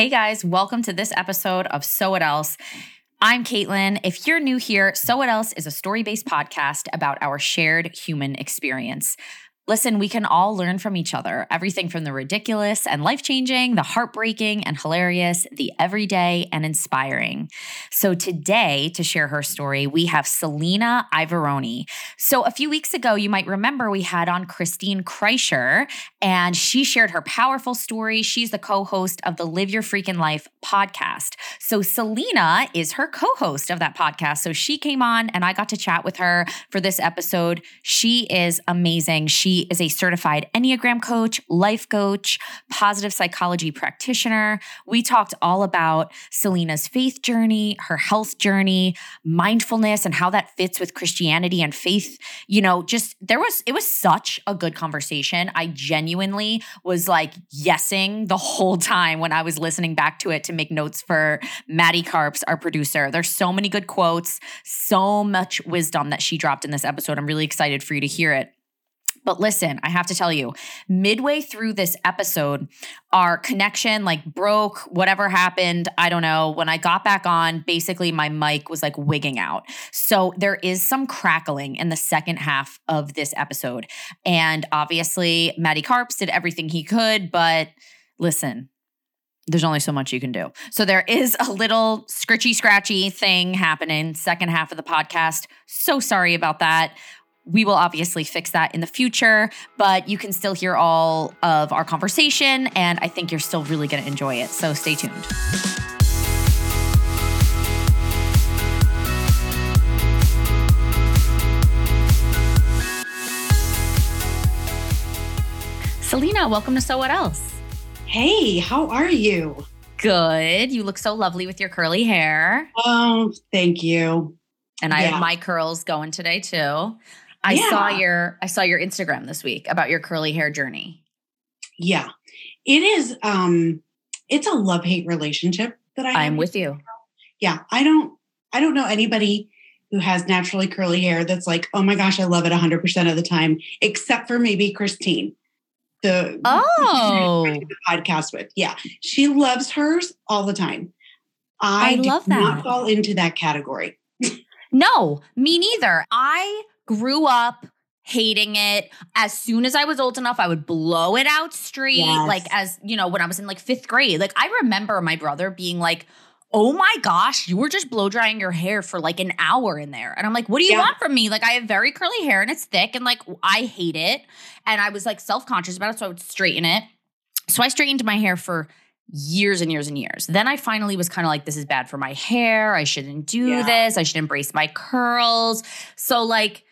Hey guys, welcome to this episode of So What Else. I'm Caitlin. If you're new here, So What Else is a story-based podcast about our shared human experience. Listen, we can all learn from each other, everything from the ridiculous and life-changing, the heartbreaking and hilarious, the everyday and inspiring. So today, to share her story, we have Salina Iveroni. So a few weeks ago, you might remember we had on Christine Kreischer, and she shared her powerful story. She's the co-host of the Live Your Freakin' Life podcast. So Salina is her co-host of that podcast. So she came on, and I got to chat with her for this episode. She is amazing. She is a certified Enneagram coach, life coach, positive psychology practitioner. We talked all about Salina's faith journey, her health journey, mindfulness, and how that fits with Christianity and faith. You know, just it was such a good conversation. I genuinely was like yesing the whole time when I was listening back to it to make notes for Maddie Carps, our producer. There's so many good quotes, so much wisdom that she dropped in this episode. I'm really excited for you to hear it. But listen, I have to tell you, midway through this episode, our connection like broke, whatever happened, I don't know. When I got back on, basically my mic was like wigging out. So there is some crackling in the second half of this episode. And obviously, Maddie Carps did everything he could, but listen, there's only so much you can do. So there is a little scritchy, scratchy thing happening second half of the podcast. So sorry about that. We will obviously fix that in the future, but you can still hear all of our conversation, and I think you're still really going to enjoy it, so stay tuned. Salina, welcome to So What Else? Hey, how are you? Good. You look so lovely with your curly hair. Oh, thank you. And I have my curls going today, too. I saw your Instagram this week about your curly hair journey. Yeah, it is. It's a love-hate relationship that I'm with you. Yeah, I don't know anybody who has naturally curly hair that's like, oh my gosh, I love it 100% of the time, except for maybe Christine, the podcast with. Yeah, she loves hers all the time. I do not fall into that category. No, me neither. I grew up hating it. As soon as I was old enough, I would blow it out straight. Yes. Like, as you know, when I was in like fifth grade, like I remember my brother being like, oh my gosh, you were just blow drying your hair for like an hour in there. And I'm like, what do you want from me? Like, I have very curly hair and it's thick and like, I hate it. And I was like self-conscious about it. So I would straighten it. So I straightened my hair for years and years and years. Then I finally was kind of like, this is bad for my hair. I shouldn't do this. I should embrace my curls. So like,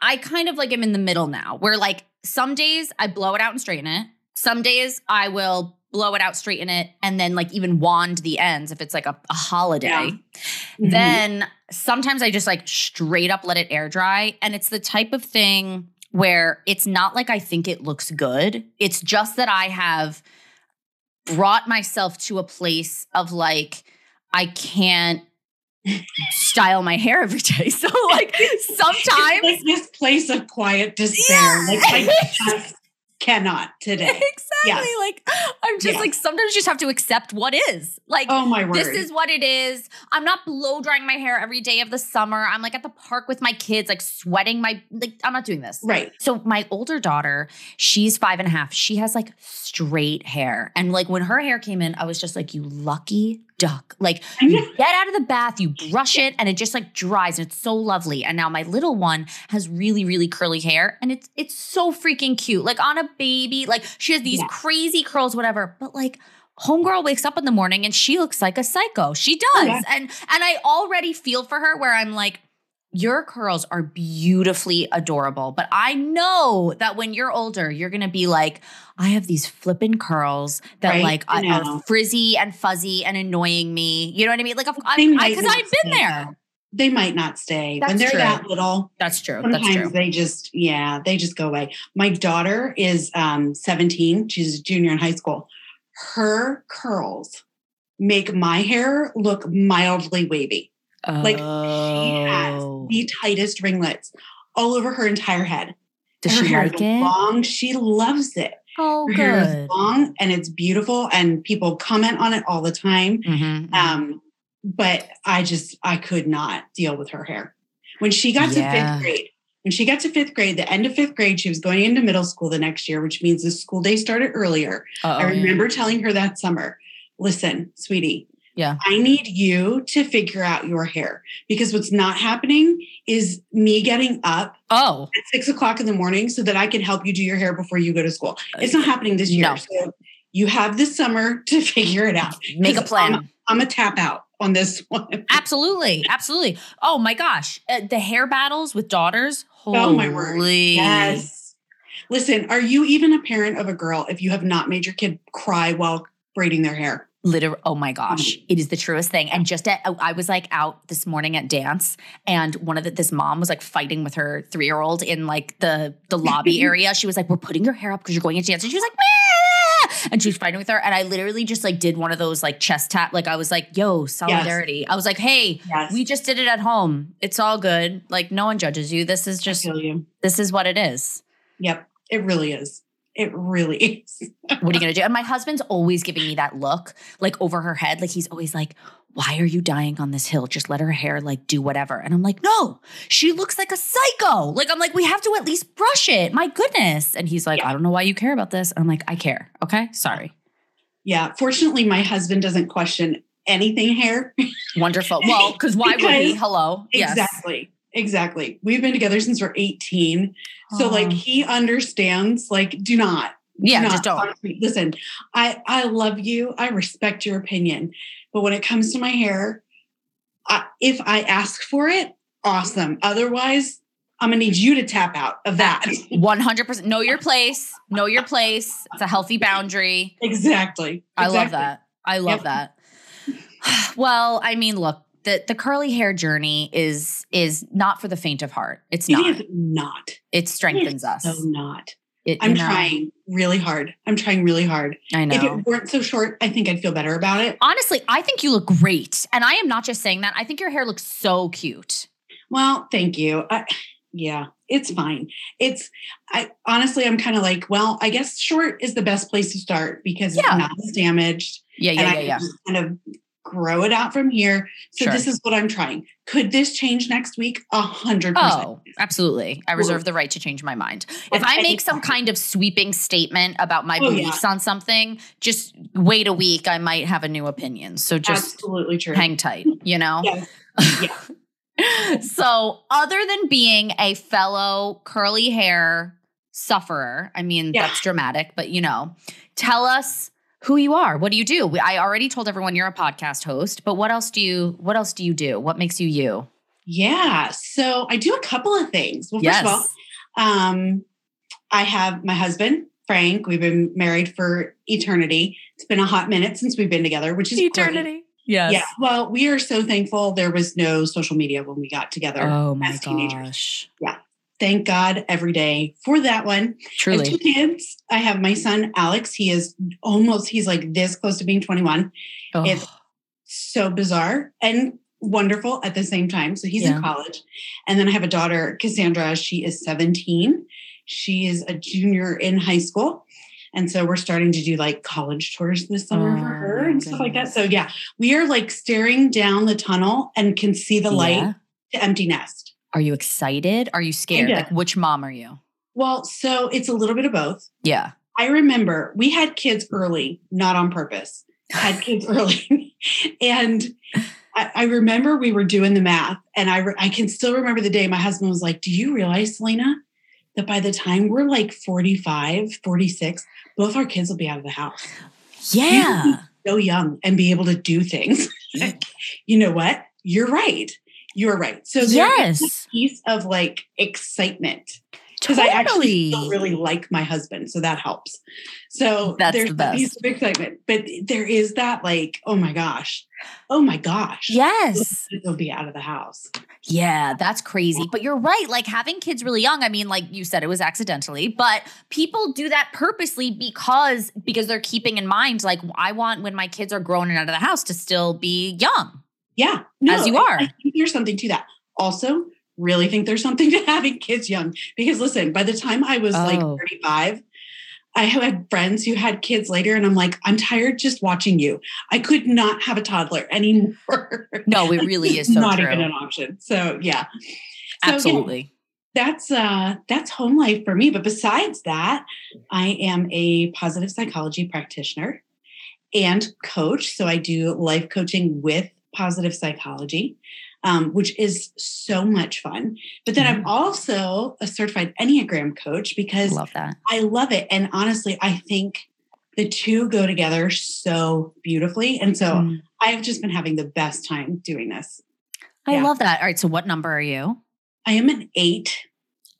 I kind of like am in the middle now where like some days I blow it out and straighten it. Some days I will blow it out, straighten it, and then like even wand the ends if it's like a holiday. Yeah. Mm-hmm. Then sometimes I just like straight up let it air dry. And it's the type of thing where it's not like I think it looks good. It's just that I have brought myself to a place of like, I can't style my hair every day. So like sometimes like this place of quiet despair. Yeah. Like I just cannot today. Exactly. Yes. Like I'm just like, sometimes you just have to accept what is. Like, oh my word, this is what it is. I'm not blow drying my hair every day of the summer. I'm like at the park with my kids, like sweating I'm not doing this. Right. So my older daughter, she's 5.5. She has like straight hair. And like when her hair came in, I was just like, you lucky duck. Like you get out of the bath, you brush it, and it just like dries. And it's so lovely. And now my little one has really, really curly hair. And it's so freaking cute. Like on a baby, like she has these crazy curls, whatever. But like homegirl wakes up in the morning and she looks like a psycho. She does. Oh, yeah. And I already feel for her where I'm like, your curls are beautifully adorable. But I know that when you're older, you're going to be like, I have these flippin' curls that are frizzy and fuzzy and annoying me. You know what I mean? Like, because I've been there. They might not stay. That's when they're that little. That's true. Sometimes they just go away. My daughter is 17. She's a junior in high school. Her curls make my hair look mildly wavy. Oh. Like she has the tightest ringlets all over her entire head. Does she like it? Long. She loves it. Oh, good. Her song, and it's beautiful, and people comment on it all the time. Mm-hmm. But I could not deal with her hair. When she got to fifth grade, the end of fifth grade, she was going into middle school the next year, which means the school day started earlier. I remember telling her that summer, listen, sweetie, I need you to figure out your hair, because what's not happening is me getting up at 6 o'clock in the morning so that I can help you do your hair before you go to school. It's not happening this year. No. So you have this summer to figure it out. Make a plan. I'm a tap out on this one. Absolutely. Absolutely. Oh my gosh. The hair battles with daughters. Holy. Oh my word. Yes. Listen, are you even a parent of a girl if you have not made your kid cry while braiding their hair? Literally, oh my gosh, it is the truest thing. And I was like out this morning at dance, and this mom was like fighting with her 3-year-old in like the lobby area. She was like, we're putting your hair up because you're going to dance. And she was like, meh! And she was fighting with her. And I literally just like did one of those like chest tap. Like I was like, yo, solidarity. Yes. I was like, hey, we just did it at home. It's all good. Like no one judges you. This is just, this is what it is. Yep. It really is. It really is. What are you going to do? And my husband's always giving me that look, like over her head. Like he's always like, why are you dying on this hill? Just let her hair like do whatever. And I'm like, no, she looks like a psycho. Like, I'm like, we have to at least brush it. My goodness. And he's like, I don't know why you care about this. And I'm like, I care. Okay. Sorry. Yeah. Fortunately, my husband doesn't question anything hair. Wonderful. Well, because why would he? Hello. Exactly. Yes. Exactly. We've been together since we're 18. So like he understands, like, just don't. Listen, I love you. I respect your opinion. But when it comes to my hair, if I ask for it, awesome. Otherwise, I'm going to need you to tap out of that. 100%. Know your place. Know your place. It's a healthy boundary. Exactly. I love that. I love that. Well, I mean, look, The curly hair journey is not for the faint of heart. It's not. It is not. It strengthens us. So not. I'm trying really hard. I know. If it weren't so short, I think I'd feel better about it. Honestly, I think you look great. And I am not just saying that. I think your hair looks so cute. Well, thank you. Yeah, it's fine. I'm kind of like, well, I guess short is the best place to start because it's not as damaged. Yeah. Kind of grow it out from here. So this is what I'm trying. Could this change next week? 100%. Oh, absolutely. I reserve the right to change my mind. If I make some kind of sweeping statement about my beliefs on something, just wait a week. I might have a new opinion. So just absolutely true. Hang tight, you know? Yeah. So other than being a fellow curly hair sufferer, I mean, that's dramatic, but you know, tell us who you are. What do you do? I already told everyone you're a podcast host, but what else do you do? What makes you you? Yeah. So I do a couple of things. Well, first of all, I have my husband, Frank. We've been married for eternity. It's been a hot minute since we've been together, which is eternity. Great. Yes. Yeah. Well, we are so thankful there was no social media when we got together as teenagers. Gosh. Yeah. Thank God every day for that one. Truly. I have 2 kids. I have my son, Alex. He is he's like this close to being 21. Oh. It's so bizarre and wonderful at the same time. So he's in college. And then I have a daughter, Cassandra. She is 17. She is a junior in high school. And so we're starting to do like college tours this summer for her and stuff like that. So yeah, we are like staring down the tunnel and can see the light to empty nest. Are you excited? Are you scared? Like, which mom are you? Well, so it's a little bit of both. Yeah. I remember we had kids early, not on purpose, And I remember we were doing the math. And I can still remember the day my husband was like, do you realize, Selena, that by the time we're like 45, 46, both our kids will be out of the house. Yeah. You'll be so young and be able to do things. You know what? You're right. You're right. So there's a piece of like excitement because I actually still really like my husband. So that helps. So there's a piece of excitement, but there is that like, oh my gosh. Yes. They'll be out of the house. Yeah, that's crazy. But you're right. Like having kids really young, I mean, like you said, it was accidentally, but people do that purposely because they're keeping in mind, like I want when my kids are grown and out of the house to still be young. Yeah. No, as you are. I think there's something to that. Also, really think there's something to having kids young because listen, by the time I was like 35, I had friends who had kids later, and I'm like, I'm tired just watching you. I could not have a toddler anymore. No, it really is so not true. Even an option. So yeah, absolutely. So, yeah. That's home life for me. But besides that, I am a positive psychology practitioner and coach. So I do life coaching with positive psychology, which is so much fun. But then I'm also a certified Enneagram coach because love that. I love it. And honestly, I think the two go together so beautifully. And so I've just been having the best time doing this. I love that. All right. So what number are you? I am an 8.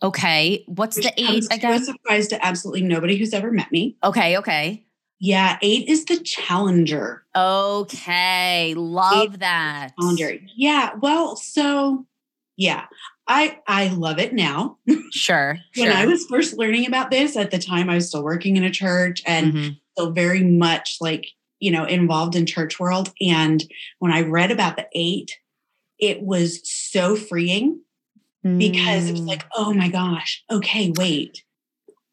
Okay. What's the 8 again? I'm surprised to absolutely nobody who's ever met me. Okay. Yeah. 8 is the challenger. Okay. Love that. Challenger. Yeah. Well, so yeah, I love it now. Sure. When I was first learning about this at the time, I was still working in a church and still very much like, you know, involved in church world. And when I read about the 8, it was so freeing. Because it was like, oh my gosh, okay, wait,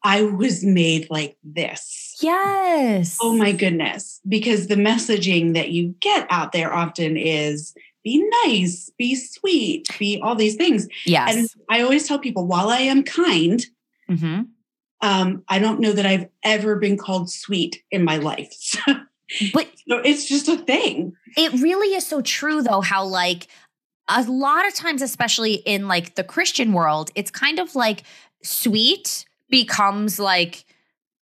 I was made like this. Yes. Oh my goodness. Because the messaging that you get out there often is be nice, be sweet, be all these things. Yes. And I always tell people while I am kind, I don't know that I've ever been called sweet in my life. So it's just a thing. It really is so true though, how like, a lot of times, especially in like the Christian world, it's kind of like sweet becomes like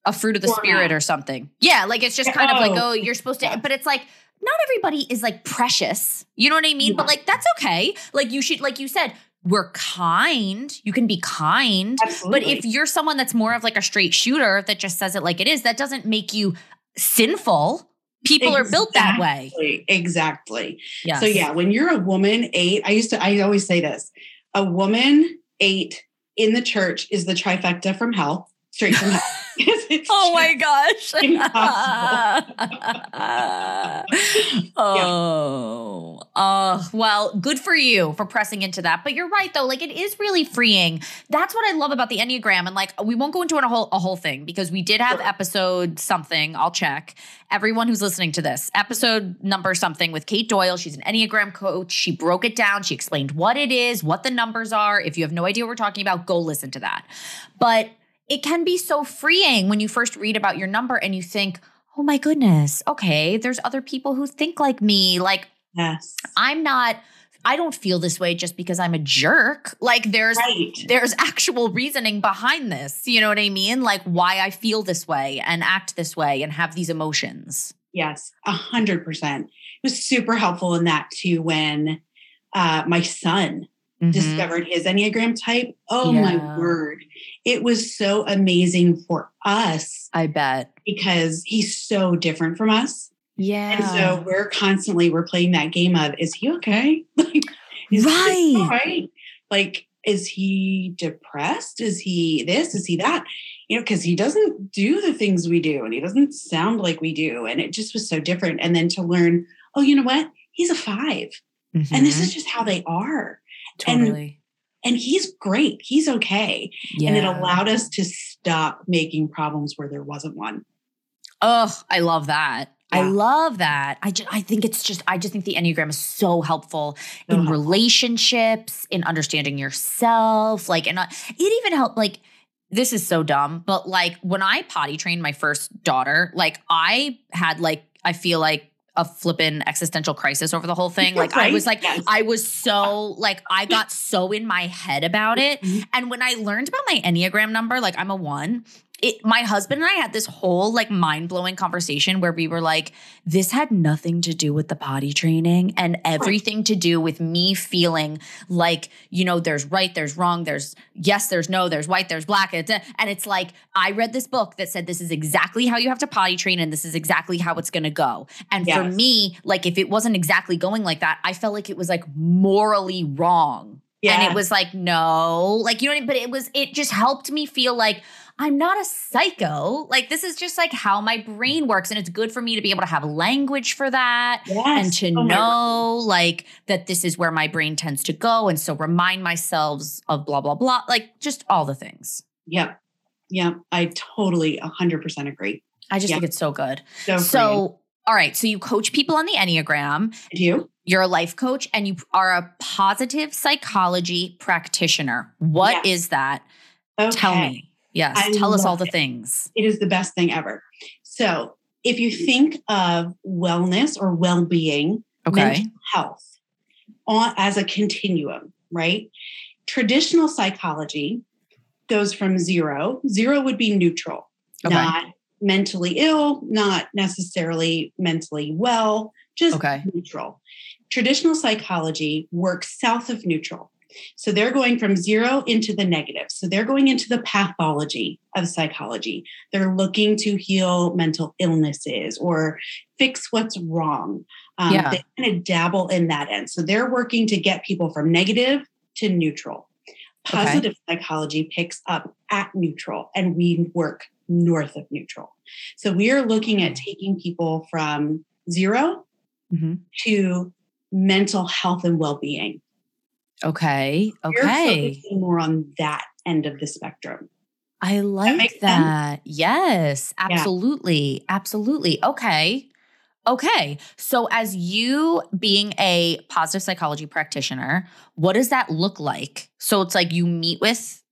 a fruit of the spirit or something. Yeah. Like, it's just kind of like, oh, you're supposed to, but it's like, not everybody is like precious. You know what I mean? Yeah. But like, that's okay. Like you should, like you said, we're kind. You can be kind. Absolutely. But if you're someone that's more of like a straight shooter that just says it like it is, that doesn't make you sinful. People are built that way. Exactly. Yes. So yeah, when you're a woman 8, I always say this, a woman 8 in the church is the trifecta from hell, straight from hell. Oh my gosh. Impossible. Well, good for you for pressing into that. But you're right though. Like it is really freeing. That's what I love about the Enneagram. And like, we won't go into a whole thing because we did have episode something. I'll check everyone who's listening to this episode number something with Kate Doyle. She's an Enneagram coach. She broke it down. She explained what it is, what the numbers are. If you have no idea what we're talking about, go listen to that. But it can be so freeing when you first read about your number and you think, oh my goodness, okay, there's other people who think like me. Like, yes. I don't feel this way just because I'm a jerk. Like there's actual reasoning behind this. You know what I mean? Like why I feel this way and act this way and have these emotions. Yes, 100%. It was super helpful in that too when my son discovered his Enneagram type. Oh my word. It was so amazing for us. I bet. Because he's so different from us. Yeah. And so we're playing that game of, is he okay? Like, is he all right? Like, is he depressed? Is he this? Is he that? You know, because he doesn't do the things we do and he doesn't sound like we do. And it just was so different. And then to learn, oh, you know what? He's a 5. And this is just how they are. Totally. And he's great. He's okay. Yeah. And it allowed us to stop making problems where there wasn't one. Oh, I love that. Yeah. I love that. I just think the Enneagram is so helpful in relationships, in understanding yourself. Like, and it even helped, like, this is so dumb, but like when I potty trained my first daughter, like I had like, I feel like a flippin' existential crisis over the whole thing. Like I was like, I was so like, I got so in my head about it. And when I learned about my Enneagram number, like I'm a 1, my husband and I had this whole like mind-blowing conversation where we were like, this had nothing to do with the potty training and everything to do with me feeling like, you know, there's right, there's wrong, there's yes, there's no, there's white, there's black. And it's like, I read this book that said this is exactly how you have to potty train and this is exactly how it's going to go. And for me, like if it wasn't exactly going like that, I felt like it was like morally wrong. Yeah. And it was like, no, like, you know what I mean? But it just helped me feel like, I'm not a psycho. Like, this is just like how my brain works. And it's good for me to be able to have language for that and to know like that this is where my brain tends to go. And so remind myself of blah, blah, blah, like just all the things. Yep. Yeah. I totally 100% agree. I just think it's so good. So all right. So you coach people on the Enneagram. I do. You're a life coach and you are a positive psychology practitioner. What is that? Okay. Tell me. Yes. Tell us all the things. It is the best thing ever. So if you think of wellness or well-being, mental health as a continuum, right? Traditional psychology goes from zero. Zero would be neutral, not mentally ill, not necessarily mentally well, just neutral. Traditional psychology works south of neutral. So they're going from zero into the negative. So they're going into the pathology of psychology. They're looking to heal mental illnesses or fix what's wrong. They kind of dabble in that end. So they're working to get people from negative to neutral. Positive psychology picks up at neutral and we work north of neutral. So we are looking at taking people from zero to mental health and well-being. Okay. You're focusing more on that end of the spectrum. I like that. Yes, absolutely. Yeah. Absolutely. Okay. So as you being a positive psychology practitioner, what does that look like? So it's like you meet with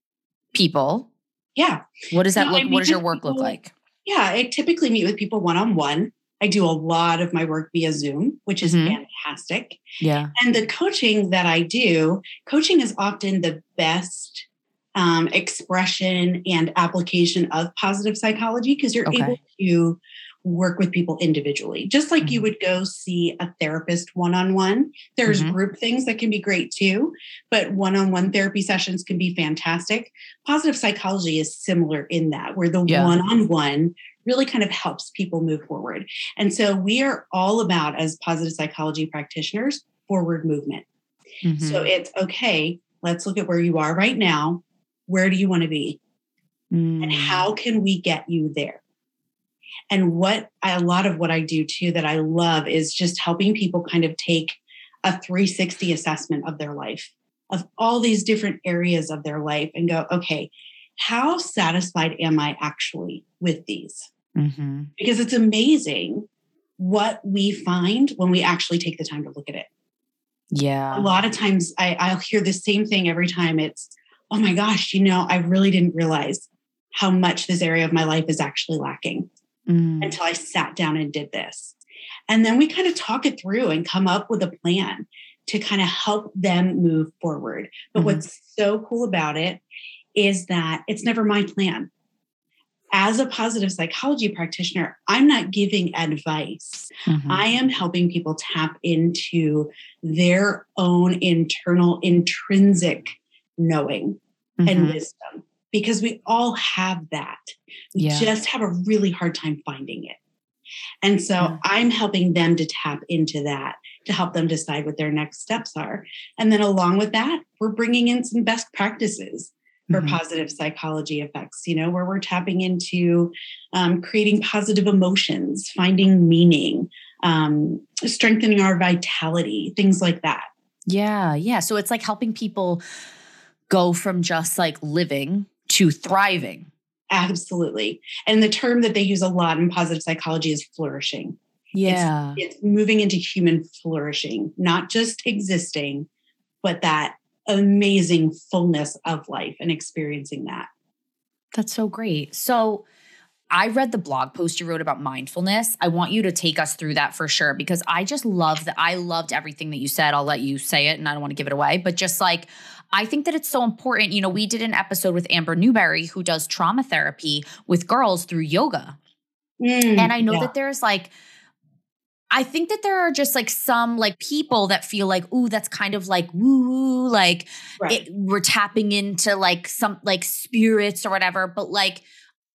people. Yeah. What does that look? What does your work look like? Yeah. I typically meet with people one-on-one. I do a lot of my work via Zoom, which is fantastic. Yeah. And the coaching that I do, coaching is often the best expression and application of positive psychology because you're able to work with people individually. Just like you would go see a therapist one-on-one, there's group things that can be great too, but one-on-one therapy sessions can be fantastic. Positive psychology is similar in that where the one-on-one really kind of helps people move forward. And so we are all about, as positive psychology practitioners, forward movement. So it's okay, let's look at where you are right now. Where do you want to be? And how can we get you there? And a lot of what I do too that I love is just helping people kind of take a 360 assessment of their life, of all these different areas of their life and go, okay, how satisfied am I actually with these? Because it's amazing what we find when we actually take the time to look at it. Yeah. A lot of times I'll hear the same thing every time. It's, oh my gosh, I really didn't realize how much this area of my life is actually lacking until I sat down and did this. And then we kind of talk it through and come up with a plan to kind of help them move forward. But what's so cool about it is that it's never my plan. As a positive psychology practitioner, I'm not giving advice. I am helping people tap into their own internal, intrinsic knowing and wisdom, because we all have that. We just have a really hard time finding it. And so I'm helping them to tap into that to help them decide what their next steps are. And then along with that, we're bringing in some best practices for positive psychology effects, where we're tapping into creating positive emotions, finding meaning, strengthening our vitality, things like that. Yeah. Yeah. So it's like helping people go from just like living to thriving. Absolutely. And the term that they use a lot in positive psychology is flourishing. Yeah. It's moving into human flourishing, not just existing, but that amazing fullness of life and experiencing that. That's so great. So I read the blog post you wrote about mindfulness. I want you to take us through that for sure, because I just love that. I loved everything that you said. I'll let you say it and I don't want to give it away, but just like, I think that it's so important. We did an episode with Amber Newberry who does trauma therapy with girls through yoga. And I know that there's like, I think that there are just like some like people that feel like, ooh, that's kind of like woo-woo, like we're tapping into like some like spirits or whatever. But like,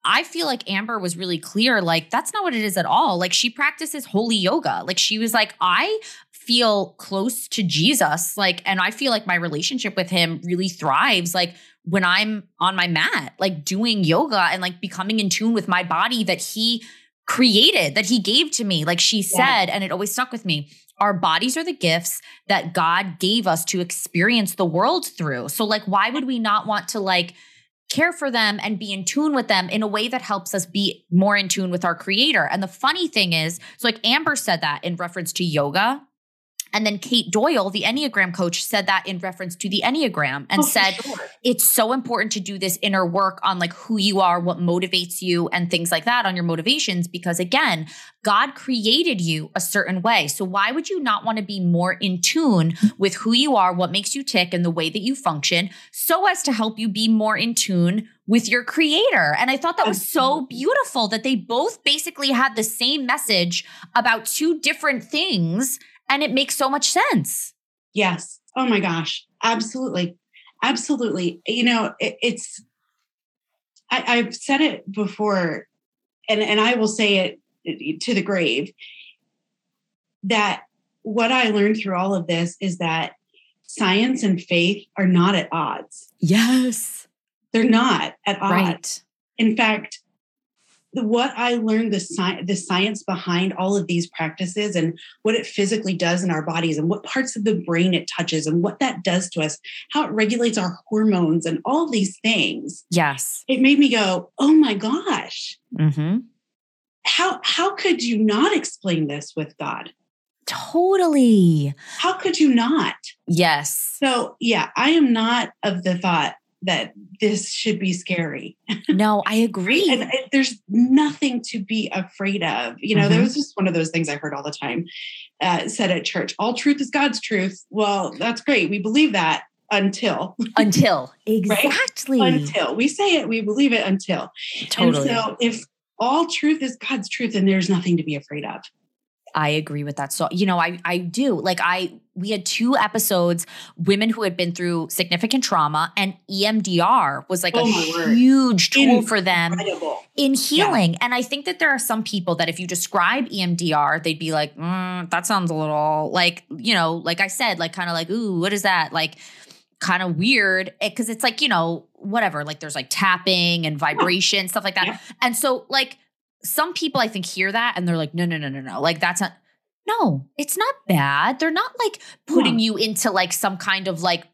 I feel like Amber was really clear, like that's not what it is at all. Like she practices holy yoga. Like she was like, I feel close to Jesus. Like, and I feel like my relationship with him really thrives. Like when I'm on my mat, like doing yoga and like becoming in tune with my body that he created, that he gave to me. Like she said, and it always stuck with me, our bodies are the gifts that God gave us to experience the world through. So like, why would we not want to like care for them and be in tune with them in a way that helps us be more in tune with our creator. And the funny thing is, so like Amber said that in reference to yoga, and then Kate Doyle, the Enneagram coach, said that in reference to the Enneagram and said, it's so important to do this inner work on like who you are, what motivates you and things like that on your motivations, because again, God created you a certain way. So why would you not want to be more in tune with who you are, what makes you tick and the way that you function so as to help you be more in tune with your creator? And I thought that was so beautiful that they both basically had the same message about two different things. And it makes so much sense. Yes. Oh my gosh. Absolutely. Absolutely. You know, I've said it before and I will say it to the grave that what I learned through all of this is that science and faith are not at odds. Yes. They're not at odds. Right. In fact, what I learned, the science behind all of these practices and what it physically does in our bodies and what parts of the brain it touches and what that does to us, how it regulates our hormones and all these things. Yes. It made me go, oh my gosh, how could you not explain this with God? Totally. How could you not? Yes. So yeah, I am not of the thought that this should be scary. No, I agree. And there's nothing to be afraid of. You know, there was just one of those things I heard all the time said at church, all truth is God's truth. Well, that's great. We believe that until, exactly. Right? Until we say it, we believe it until. Totally. And so if all truth is God's truth, then there's nothing to be afraid of. I agree with that. So, you know, I do. Like we had two episodes, women who had been through significant trauma, and EMDR was like a huge tool for them in healing. Yeah. And I think that there are some people that if you describe EMDR, they'd be like, that sounds a little like, you know, like I said, like kind of like, ooh, what is that? Like kind of weird. Because it's like, you know, whatever, like there's like tapping and vibration, stuff like that. Yeah. And so like, some people I think hear that and they're like, no. Like that's not, no, it's not bad. They're not like putting you into like some kind of like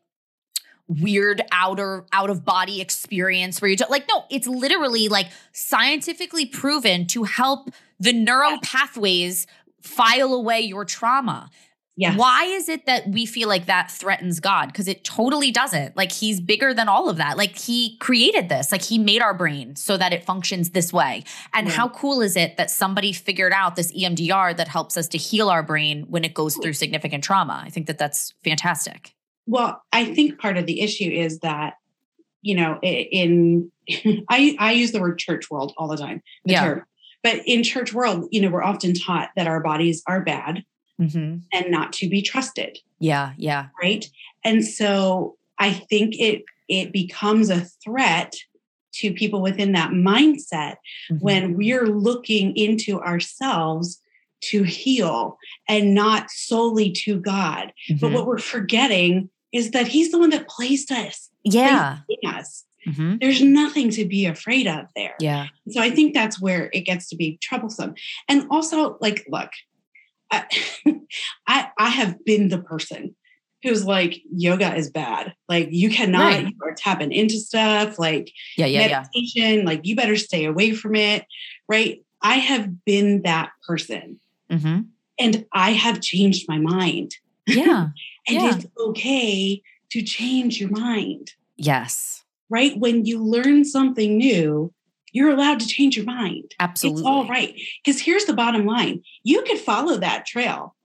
weird out of body experience where you're just like, no, it's literally like scientifically proven to help the neural pathways file away your trauma. Yes. Why is it that we feel like that threatens God? Because it totally doesn't. Like he's bigger than all of that. Like he created this. Like he made our brain so that it functions this way. And how cool is it that somebody figured out this EMDR that helps us to heal our brain when it goes through significant trauma? I think that that's fantastic. Well, I think part of the issue is that, you know, I use the word church world all the time. But in church world, you know, we're often taught that our bodies are bad. And not to be trusted. Yeah. Yeah. Right. And so I think it becomes a threat to people within that mindset when we're looking into ourselves to heal and not solely to God. But what we're forgetting is that he's the one that placed us. Yeah. There's nothing to be afraid of there. Yeah. So I think that's where it gets to be troublesome. And also like, look, I have been the person who's like, yoga is bad. Like you cannot, you are tapping into stuff like meditation, like you better stay away from it. Right. I have been that person and I have changed my mind. Yeah. It's okay to change your mind. Yes. Right. When you learn something new, you're allowed to change your mind. Absolutely. It's all right. Because here's the bottom line. You could follow that trail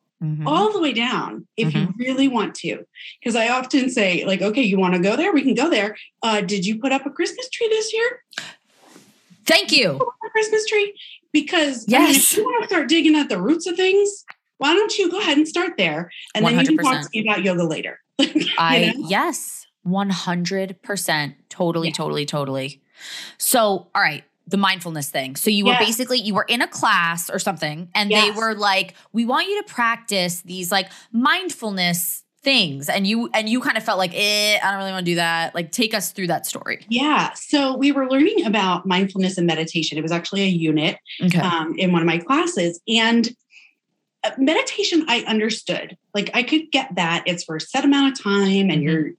all the way down if you really want to. Because I often say like, okay, you want to go there? We can go there. Did you put up a Christmas tree this year? Thank you. Did you put up a Christmas tree? Because I mean, if you want to start digging at the roots of things, why don't you go ahead and start there? And 100%. Then you can talk to me about yoga later. Yes, 100%. Totally. So, all right, the mindfulness thing. So you were basically, you were in a class or something and they were like, we want you to practice these like mindfulness things. And you kind of felt like, I don't really want to do that. Like take us through that story. Yeah. So we were learning about mindfulness and meditation. It was actually a unit in one of my classes. And meditation, I understood, like I could get that. It's for a set amount of time and you're,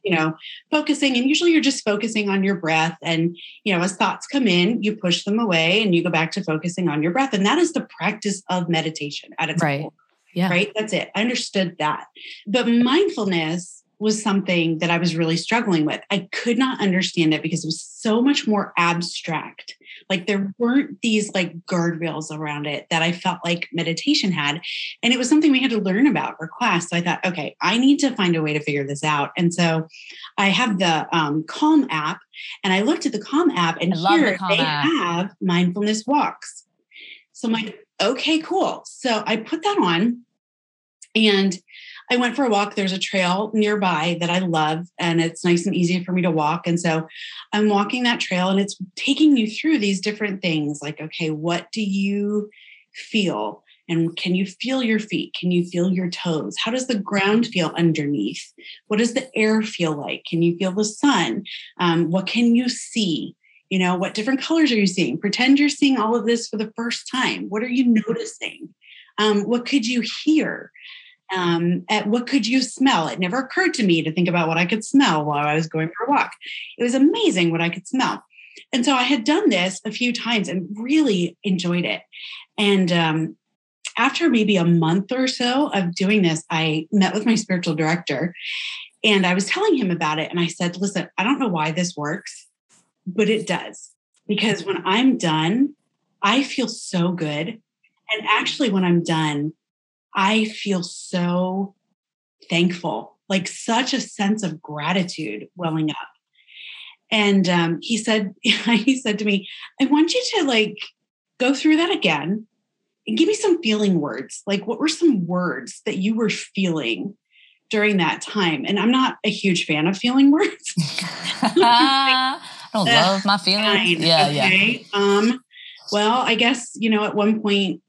focusing, and usually you're just focusing on your breath, and, as thoughts come in, you push them away and you go back to focusing on your breath. And that is the practice of meditation at its core. Yeah. Right. That's it. I understood that. But mindfulness was something that I was really struggling with. I could not understand it because it was so much more abstract. Like there weren't these like guardrails around it that I felt like meditation had. And it was something we had to learn about for class. So I thought, okay, I need to find a way to figure this out. And so I have the Calm app, and I looked at the Calm app, and here they have mindfulness walks. So I'm like, okay, cool. So I put that on and I went for a walk. There's a trail nearby that I love, and it's nice and easy for me to walk. And so I'm walking that trail, and it's taking you through these different things. Like, okay, what do you feel? And can you feel your feet? Can you feel your toes? How does the ground feel underneath? What does the air feel like? Can you feel the sun? What can you see? What different colors are you seeing? Pretend you're seeing all of this for the first time. What are you noticing? What could you hear? What could you smell? It never occurred to me to think about what I could smell while I was going for a walk. It was amazing what I could smell. And so I had done this a few times and really enjoyed it. And after maybe a month or so of doing this, I met with my spiritual director, and I was telling him about it. And I said, listen, I don't know why this works, but it does. Because when I'm done, I feel so good. And actually, when I'm done, I feel so thankful, like such a sense of gratitude welling up. And he said to me, I want you to like go through that again and give me some feeling words. Like, what were some words that you were feeling during that time? And I'm not a huge fan of feeling words. I don't love my feelings. Fine. Yeah, okay. Yeah. Well, I guess, at one point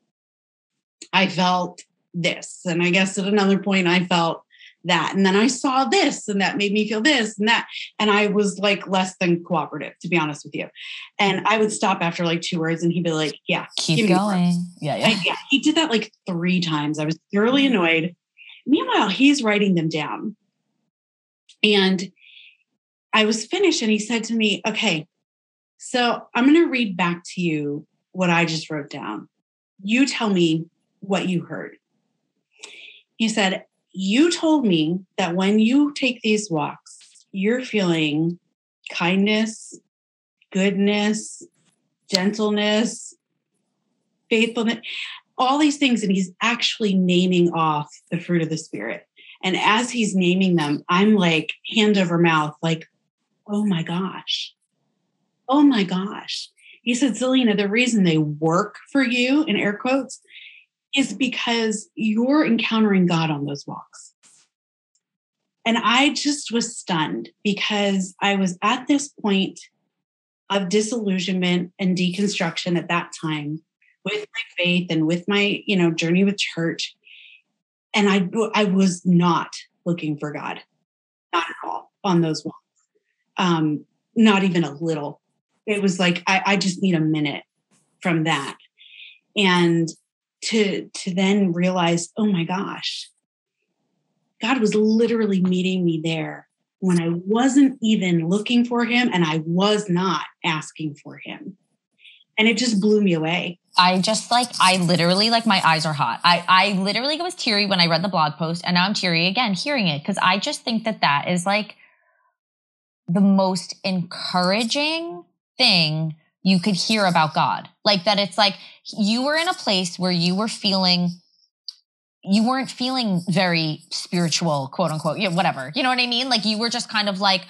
I felt this. And I guess at another point I felt that. And then I saw this, and that made me feel this and that. And I was like less than cooperative, to be honest with you. And I would stop after like two words, and he'd be like, yeah, keep going. Yeah. Yeah. He did that like three times. I was thoroughly annoyed. Meanwhile, he's writing them down. And I was finished, and he said to me, okay, so I'm going to read back to you what I just wrote down. You tell me what you heard. He said, you told me that when you take these walks, you're feeling kindness, goodness, gentleness, faithfulness, all these things. And he's actually naming off the fruit of the Spirit. And as he's naming them, I'm like hand over mouth, like, oh my gosh. He said, Selena, the reason they work for you, in air quotes, is because you're encountering God on those walks. And I just was stunned, because I was at this point of disillusionment and deconstruction at that time with my faith and with my, journey with church. And I was not looking for God, not at all, on those walks. Not even a little. It was like, I just need a minute from that. And to then realize, oh my gosh, God was literally meeting me there when I wasn't even looking for him, and I was not asking for him. And it just blew me away. I literally, like, my eyes are hot. I literally was teary when I read the blog post, and now I'm teary again hearing it, because I just think that is like the most encouraging thing you could hear about God. Like, that it's like you were in a place where you weren't feeling very spiritual, quote unquote, whatever. You know what I mean? Like, you were just kind of like,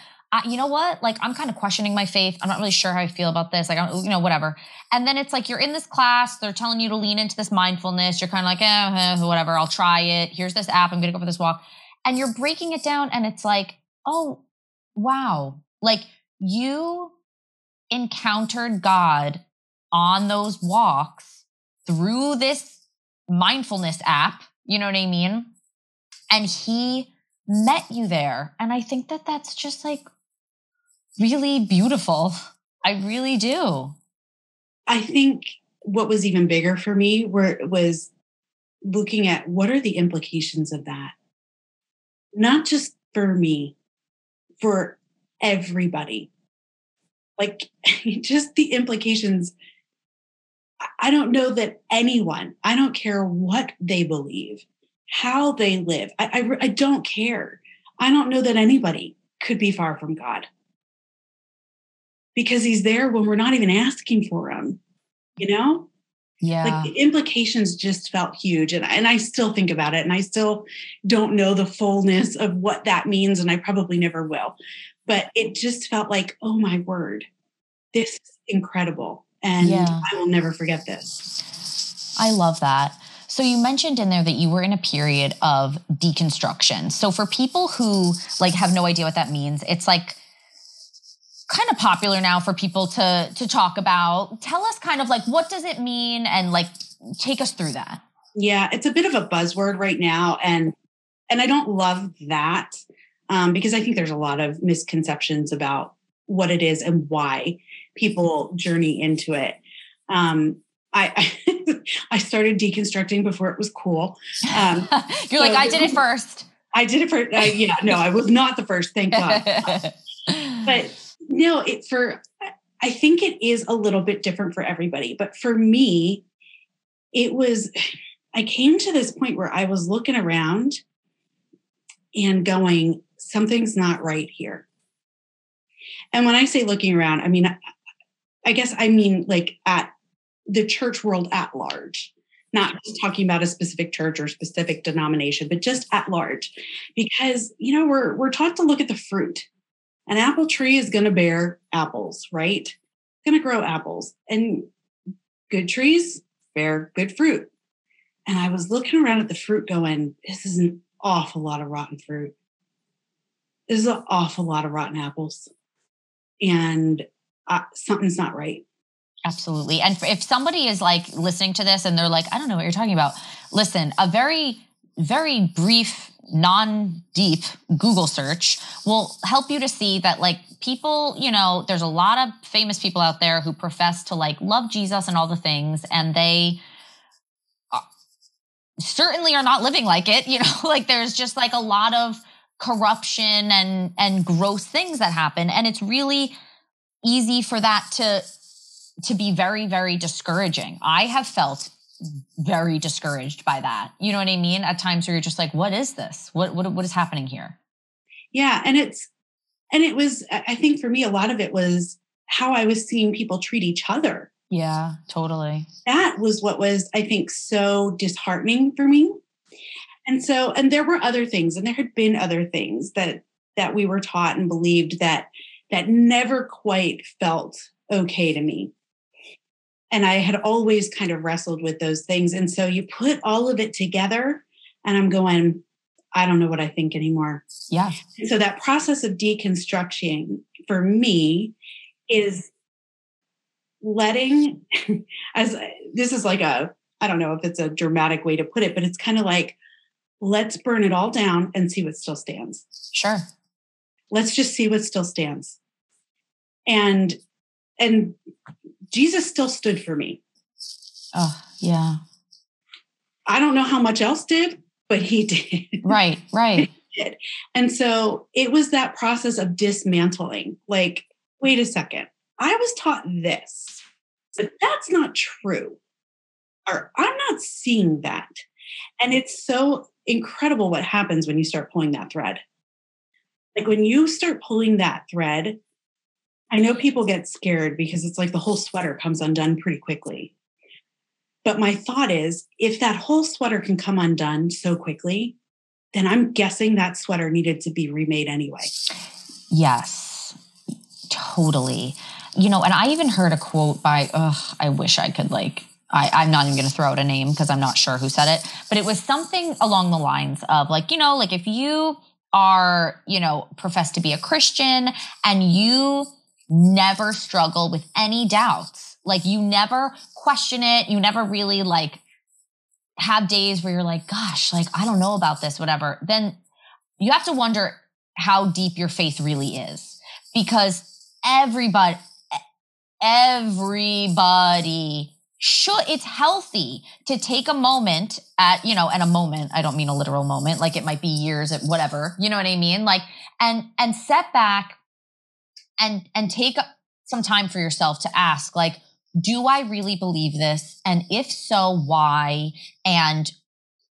you know what? Like, I'm kind of questioning my faith. I'm not really sure how I feel about this. Like, I don't, whatever. And then it's like, you're in this class. They're telling you to lean into this mindfulness. You're kind of like, whatever, I'll try it. Here's this app. I'm going to go for this walk. And you're breaking it down. And it's like, oh, wow. Like, you encountered God on those walks through this mindfulness app, you know what I mean? And he met you there. And I think that that's just like really beautiful. I really do. I think what was even bigger for me was looking at what are the implications of that, not just for me, for everybody. Like, just the implications. I don't know that anyone, I don't care what they believe, how they live. I don't care. I don't know that anybody could be far from God, because he's there when we're not even asking for him, you know? Yeah. Like, the implications just felt huge. And I still think about it, and I still don't know the fullness of what that means. And I probably never will, but it just felt like, oh my word, this is incredible. And yeah, I will never forget this. I love that. So you mentioned in there that you were in a period of deconstruction. So for people who like have no idea what that means, it's like kind of popular now for people to talk about. Tell us kind of like, what does it mean? And like, take us through that. Yeah, it's a bit of a buzzword right now. And I don't love that because I think there's a lot of misconceptions about what it is and why people journey into it. I started deconstructing before it was cool. You're so like, I did it first. I did it first. Yeah, no, I was not the first, thank God. But no, I think it is a little bit different for everybody. But for me, I came to this point where I was looking around and going, something's not right here. And when I say looking around, I mean, I guess I mean like at the church world at large, not just talking about a specific church or specific denomination, but just at large, because, you know, we're taught to look at the fruit. An apple tree is going to bear apples, right? It's going to grow apples, and good trees bear good fruit. And I was looking around at the fruit going, this is an awful lot of rotten fruit. This is an awful lot of rotten apples. And something's not right. Absolutely. And if somebody is like listening to this and they're like, I don't know what you're talking about. Listen, a very, very brief, non-deep Google search will help you to see that like people, you know, there's a lot of famous people out there who profess to like love Jesus and all the things, and they certainly are not living like it. You know, like there's just like a lot of corruption and gross things that happen. And it's really easy for that to be very, very discouraging. I have felt very discouraged by that. You know what I mean? At times where you're just like, what is this? What is happening here? Yeah. And it was, I think for me, a lot of it was how I was seeing people treat each other. Yeah, totally. That was what was, I think, so disheartening for me. And there were other things, and there had been other things that we were taught and believed that never quite felt okay to me. And I had always kind of wrestled with those things. And so you put all of it together, and I'm going, I don't know what I think anymore. Yeah. And so that process of deconstruction for me is letting, as this is like a, I don't know if it's a dramatic way to put it, but it's kind of like, let's burn it all down and see what still stands. Sure. Let's just see what still stands. And Jesus still stood for me. Oh, yeah. I don't know how much else did, but he did. Right. He did. And so it was that process of dismantling. Like, wait a second. I was taught this, but that's not true. Or I'm not seeing that. And it's so incredible what happens when you start pulling that thread. Like when you start pulling that thread, I know people get scared because it's like the whole sweater comes undone pretty quickly. But my thought is, if that whole sweater can come undone so quickly, then I'm guessing that sweater needed to be remade anyway. Yes, totally. You know, and I even heard a quote by, I wish I could like, I'm not even going to throw out a name because I'm not sure who said it, but it was something along the lines of like, you know, like if you are, you know, profess to be a Christian and you never struggle with any doubts, like you never question it, you never really like have days where you're like, gosh, like, I don't know about this, whatever, then you have to wonder how deep your faith really is, because everybody it's healthy to take a moment at, you know, and a moment, I don't mean a literal moment, like it might be years at whatever, you know what I mean? Like, and set back and take some time for yourself to ask, like, do I really believe this? And if so, why? And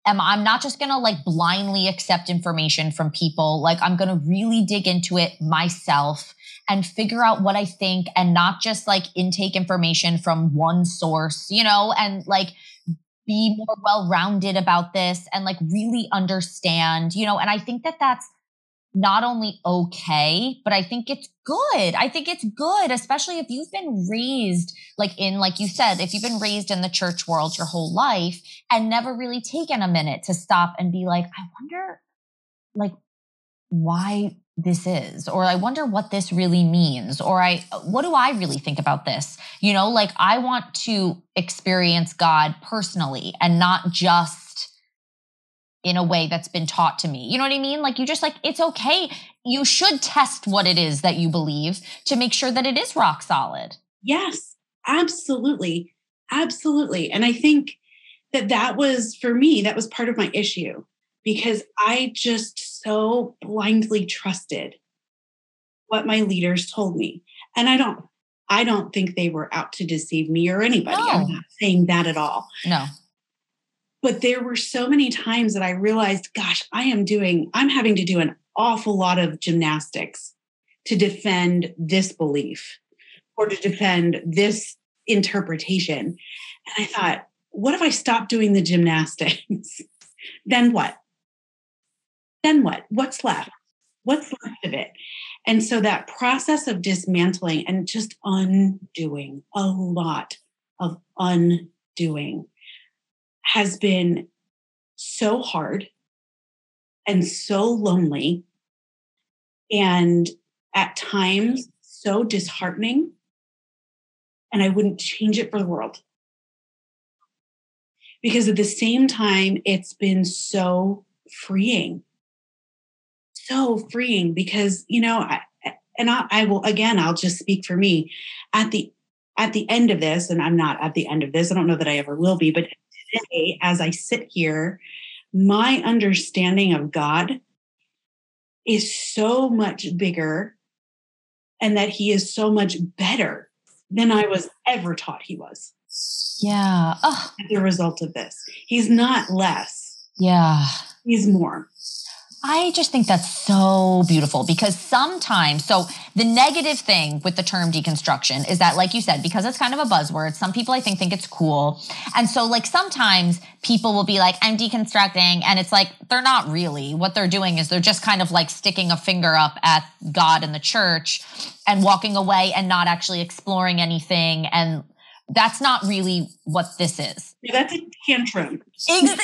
I'm not just going to like blindly accept information from people. Like I'm going to really dig into it myself and figure out what I think and not just like intake information from one source, you know, and like be more well-rounded about this and like really understand, you know, and I think that that's not only okay, but I think it's good. I think it's good, especially if you've been raised, like in, like you said, if you've been raised in the church world your whole life and never really taken a minute to stop and be like, I wonder like why this is, or I wonder what this really means, or what do I really think about this? You know, like I want to experience God personally and not just in a way that's been taught to me. You know what I mean? Like you just like, it's okay. You should test what it is that you believe to make sure that it is rock solid. Yes, absolutely. Absolutely. And I think that was for me, that was part of my issue because I just so blindly trusted what my leaders told me. And I don't think they were out to deceive me or anybody. No. I'm not saying that at all. No. But there were so many times that I realized, gosh, I'm having to do an awful lot of gymnastics to defend this belief or to defend this interpretation. And I thought, what if I stopped doing the gymnastics? Then what? Then what? What's left? What's left of it? And so that process of dismantling and just undoing, a lot of undoing, has been so hard and so lonely and at times so disheartening, and I wouldn't change it for the world. Because at the same time, it's been so freeing because, you know, I will, again, I'll just speak for me at the end of this, and I'm not at the end of this. I don't know that I ever will be, but today, as I sit here, my understanding of God is so much bigger and that he is so much better than I was ever taught he was. Yeah. Oh. As a result of this, he's not less. Yeah. He's more. I just think that's so beautiful because sometimes, so the negative thing with the term deconstruction is that, like you said, because it's kind of a buzzword, some people I think it's cool. And so like sometimes people will be like, I'm deconstructing. And it's like, they're not really. What they're doing is they're just kind of like sticking a finger up at God and the church and walking away and not actually exploring anything. And that's not really what this is. That's a tantrum. Yes,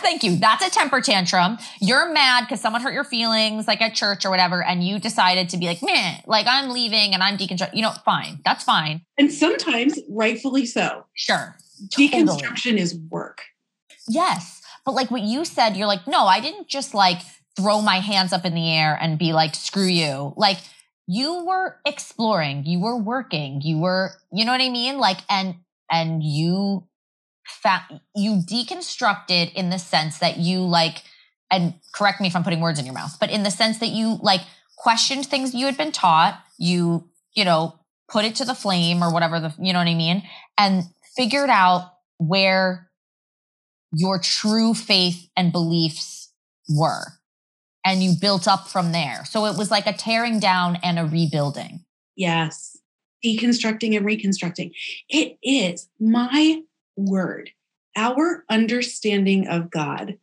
thank you. That's a temper tantrum. You're mad because someone hurt your feelings, like at church or whatever, and you decided to be like, meh, like I'm leaving and I'm deconstructing. You know, fine. That's fine. And sometimes, rightfully so. Sure. Deconstruction is work. Yes. But like what you said, you're like, no, I didn't just like throw my hands up in the air and be like, screw you. Like, you were exploring, you were working, you were, you know what I mean? Like, and you deconstructed in the sense that you like, and correct me if I'm putting words in your mouth, but in the sense that you like questioned things you had been taught, you know, put it to the flame or whatever you know what I mean? And figured out where your true faith and beliefs were. And you built up from there. So it was like a tearing down and a rebuilding. Yes. Deconstructing and reconstructing. It is, my word, our understanding of God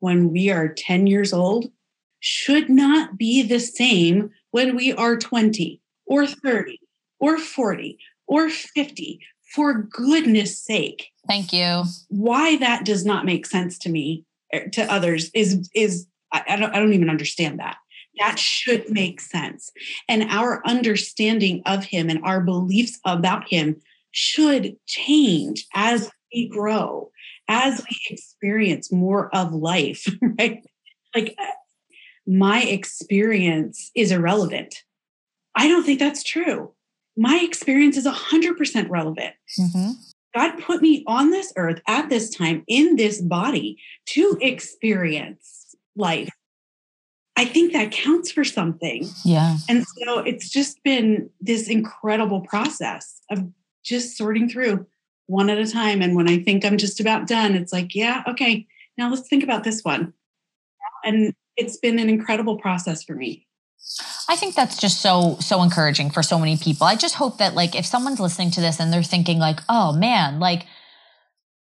when we are 10 years old should not be the same when we are 20 or 30 or 40 or 50. For goodness sake. Thank you. Why that does not make sense to me, to others, is I don't even understand that. That should make sense. And our understanding of him and our beliefs about him should change as we grow, as we experience more of life, right? Like my experience is irrelevant. I don't think that's true. My experience is 100% relevant. Mm-hmm. God put me on this earth at this time in this body to experience life. I think that counts for something. Yeah. And so it's just been this incredible process of just sorting through one at a time. And when I think I'm just about done, it's like, yeah, okay, now let's think about this one. And it's been an incredible process for me. I think that's just so encouraging for so many people. I just hope that like, if someone's listening to this and they're thinking like, oh man, like,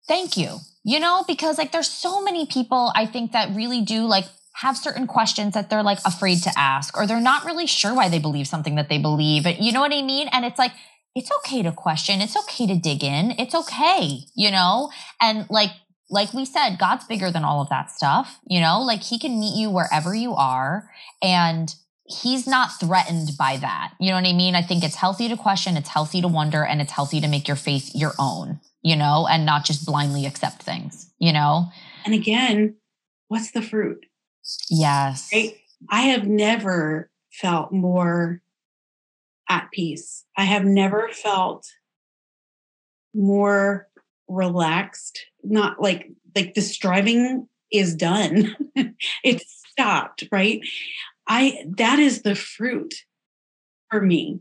thank you, you know, because like, there's so many people I think that really do like have certain questions that they're like afraid to ask, or they're not really sure why they believe something that they believe. You know what I mean? And it's like, it's okay to question. It's okay to dig in. It's okay, you know? And like we said, God's bigger than all of that stuff, you know, like he can meet you wherever you are and he's not threatened by that. You know what I mean? I think it's healthy to question, it's healthy to wonder, and it's healthy to make your faith your own, you know, and not just blindly accept things, you know? And again, what's the fruit? Yes. Right? I have never felt more at peace. I have never felt more relaxed. Not like the striving is done. It's stopped, right? That is the fruit for me.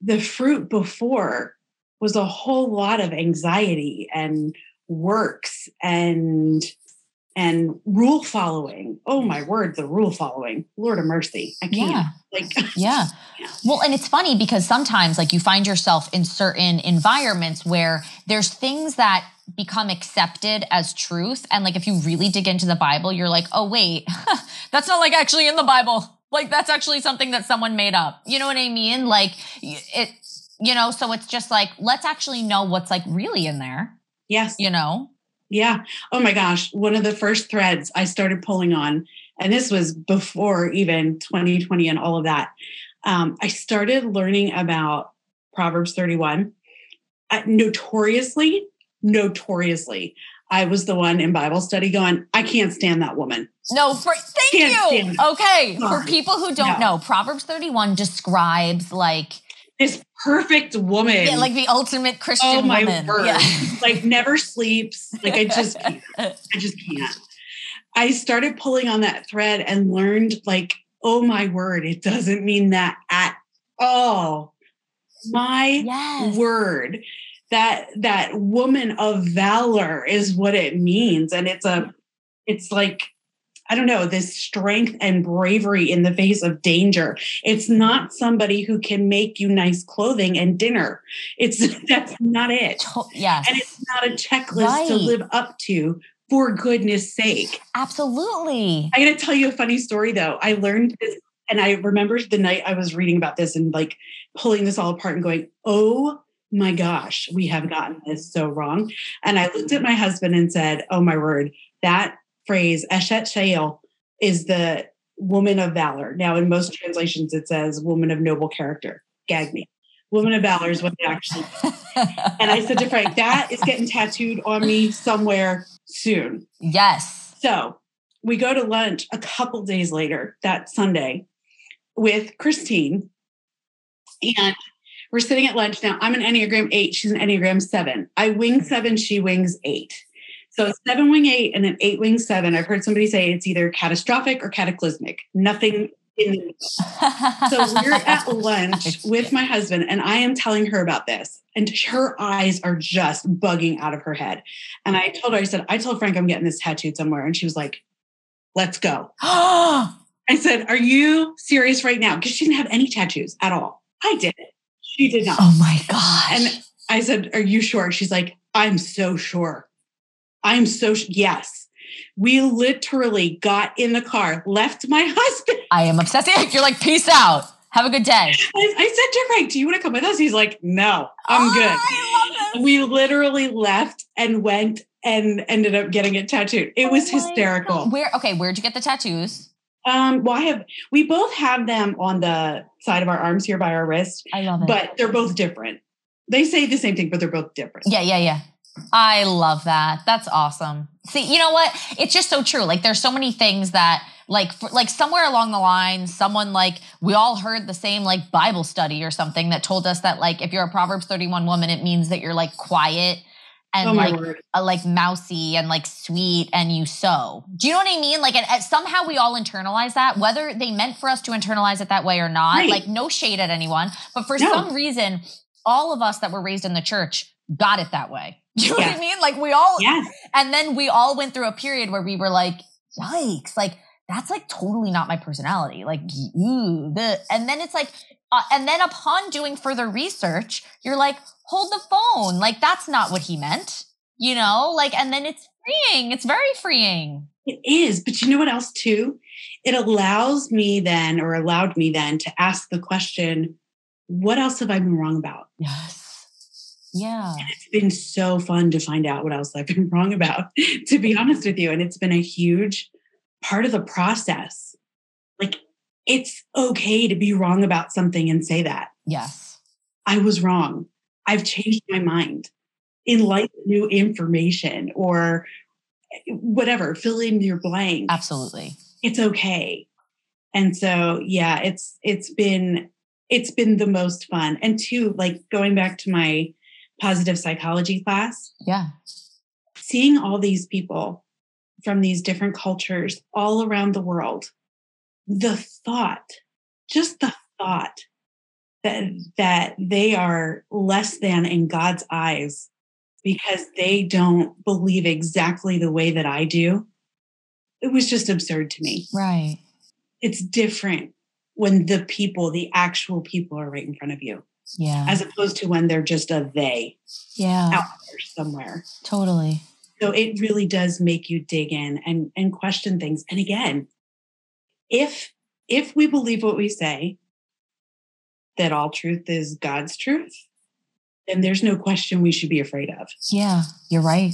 The fruit before was a whole lot of anxiety and works and rule following. Oh my word, the rule following. Lord of mercy. I can't. Yeah. Yeah. Well, and it's funny because sometimes like you find yourself in certain environments where there's things that become accepted as truth. And like, if you really dig into the Bible, you're like, oh wait, that's not like actually in the Bible. Like that's actually something that someone made up. You know what I mean? Like it, you know, so it's just like, let's actually know what's like really in there. Yes. You know? Yeah. Oh my gosh. One of the first threads I started pulling on, and this was before even 2020 and all of that. I started learning about Proverbs 31. Notoriously, I was the one in Bible study going, I can't stand that woman. No, thank you. Okay. For people who don't know, Proverbs 31 describes like this perfect woman. Yeah, like the ultimate Christian woman. Oh my word. Yeah. Like never sleeps. Like I just can't. I started pulling on that thread and learned like, oh my word, it doesn't mean that at all. My word. That woman of valor is what it means. And it's like, I don't know, this strength and bravery in the face of danger. It's not somebody who can make you nice clothing and dinner. That's not it. Yes. And it's not a checklist to live up to, for goodness sake. Absolutely. I'm going to tell you a funny story though. I learned this and I remember the night I was reading about this and like pulling this all apart and going, oh my gosh, we have gotten this so wrong. And I looked at my husband and said, oh my word, that phrase, Eshet Shayel, is the woman of valor. Now, in most translations, it says woman of noble character. Gag me. Woman of valor is what it actually is. And I said to Frank, that is getting tattooed on me somewhere soon. Yes. So we go to lunch a couple days later, that Sunday, with Christine. And we're sitting at lunch now. I'm an Enneagram 8. She's an Enneagram 7. I wing 7. She wings 8. So 7 wing 8 and an 8 wing 7. I've heard somebody say it's either catastrophic or cataclysmic. Nothing in the middle. So we're at lunch with my husband and I am telling her about this. And her eyes are just bugging out of her head. And I told her, I said, I told Frank I'm getting this tattooed somewhere. And she was like, let's go. I said, are you serious right now? Because she didn't have any tattoos at all. I did it. She did not. Oh my gosh. And I said, are you sure? She's like, I'm so sure. Yes. We literally got in the car, left my husband. I am obsessed. You're like, peace out. Have a good day. I said to Frank, do you want to come with us? He's like, no, I'm good. I love this. We literally left and went and ended up getting it tattooed. It was hysterical. God. Where'd you get the tattoos? We both have them on the side of our arms here by our wrist. I love it. But they're both different. They say the same thing, but they're both different. Yeah. I love that. That's awesome. See, you know what? It's just so true. Like there's so many things that Like somewhere along the line, someone we all heard the same Bible study or something that told us that if you're a Proverbs 31 woman, it means that you're quiet and mousy and sweet and you sew. Do you know what I mean? Somehow we all internalize that, whether they meant for us to internalize it that way or not, right. No shade at anyone, but for some reason, all of us that were raised in the church got it that way. Do you know what I mean? We all, and then we all went through a period where we were yikes, that's totally not my personality. And then it's and then upon doing further research, you're hold the phone. That's not what he meant, and then it's freeing. It's very freeing. It is. But you know what else too? It allowed me then to ask the question, what else have I been wrong about? Yes. Yeah. And it's been so fun to find out what else I've been wrong about, to be honest with you. And it's been a huge part of the process. It's okay to be wrong about something and say that. Yes. I was wrong. I've changed my mind in light of new information or whatever, fill in your blank. Absolutely. It's okay. And so, yeah, it's been the most fun. And too, going back to my positive psychology class. Yeah. Seeing all these people from these different cultures all around the world, the thought that they are less than in God's eyes because they don't believe exactly the way that I do, it was just absurd to me. Right. It's different when the actual people are right in front of you. Yeah. As opposed to when they're just a they. Yeah. Out there somewhere. Totally. So it really does make you dig in and question things. And again, if we believe what we say, that all truth is God's truth, then there's no question we should be afraid of. Yeah, you're right.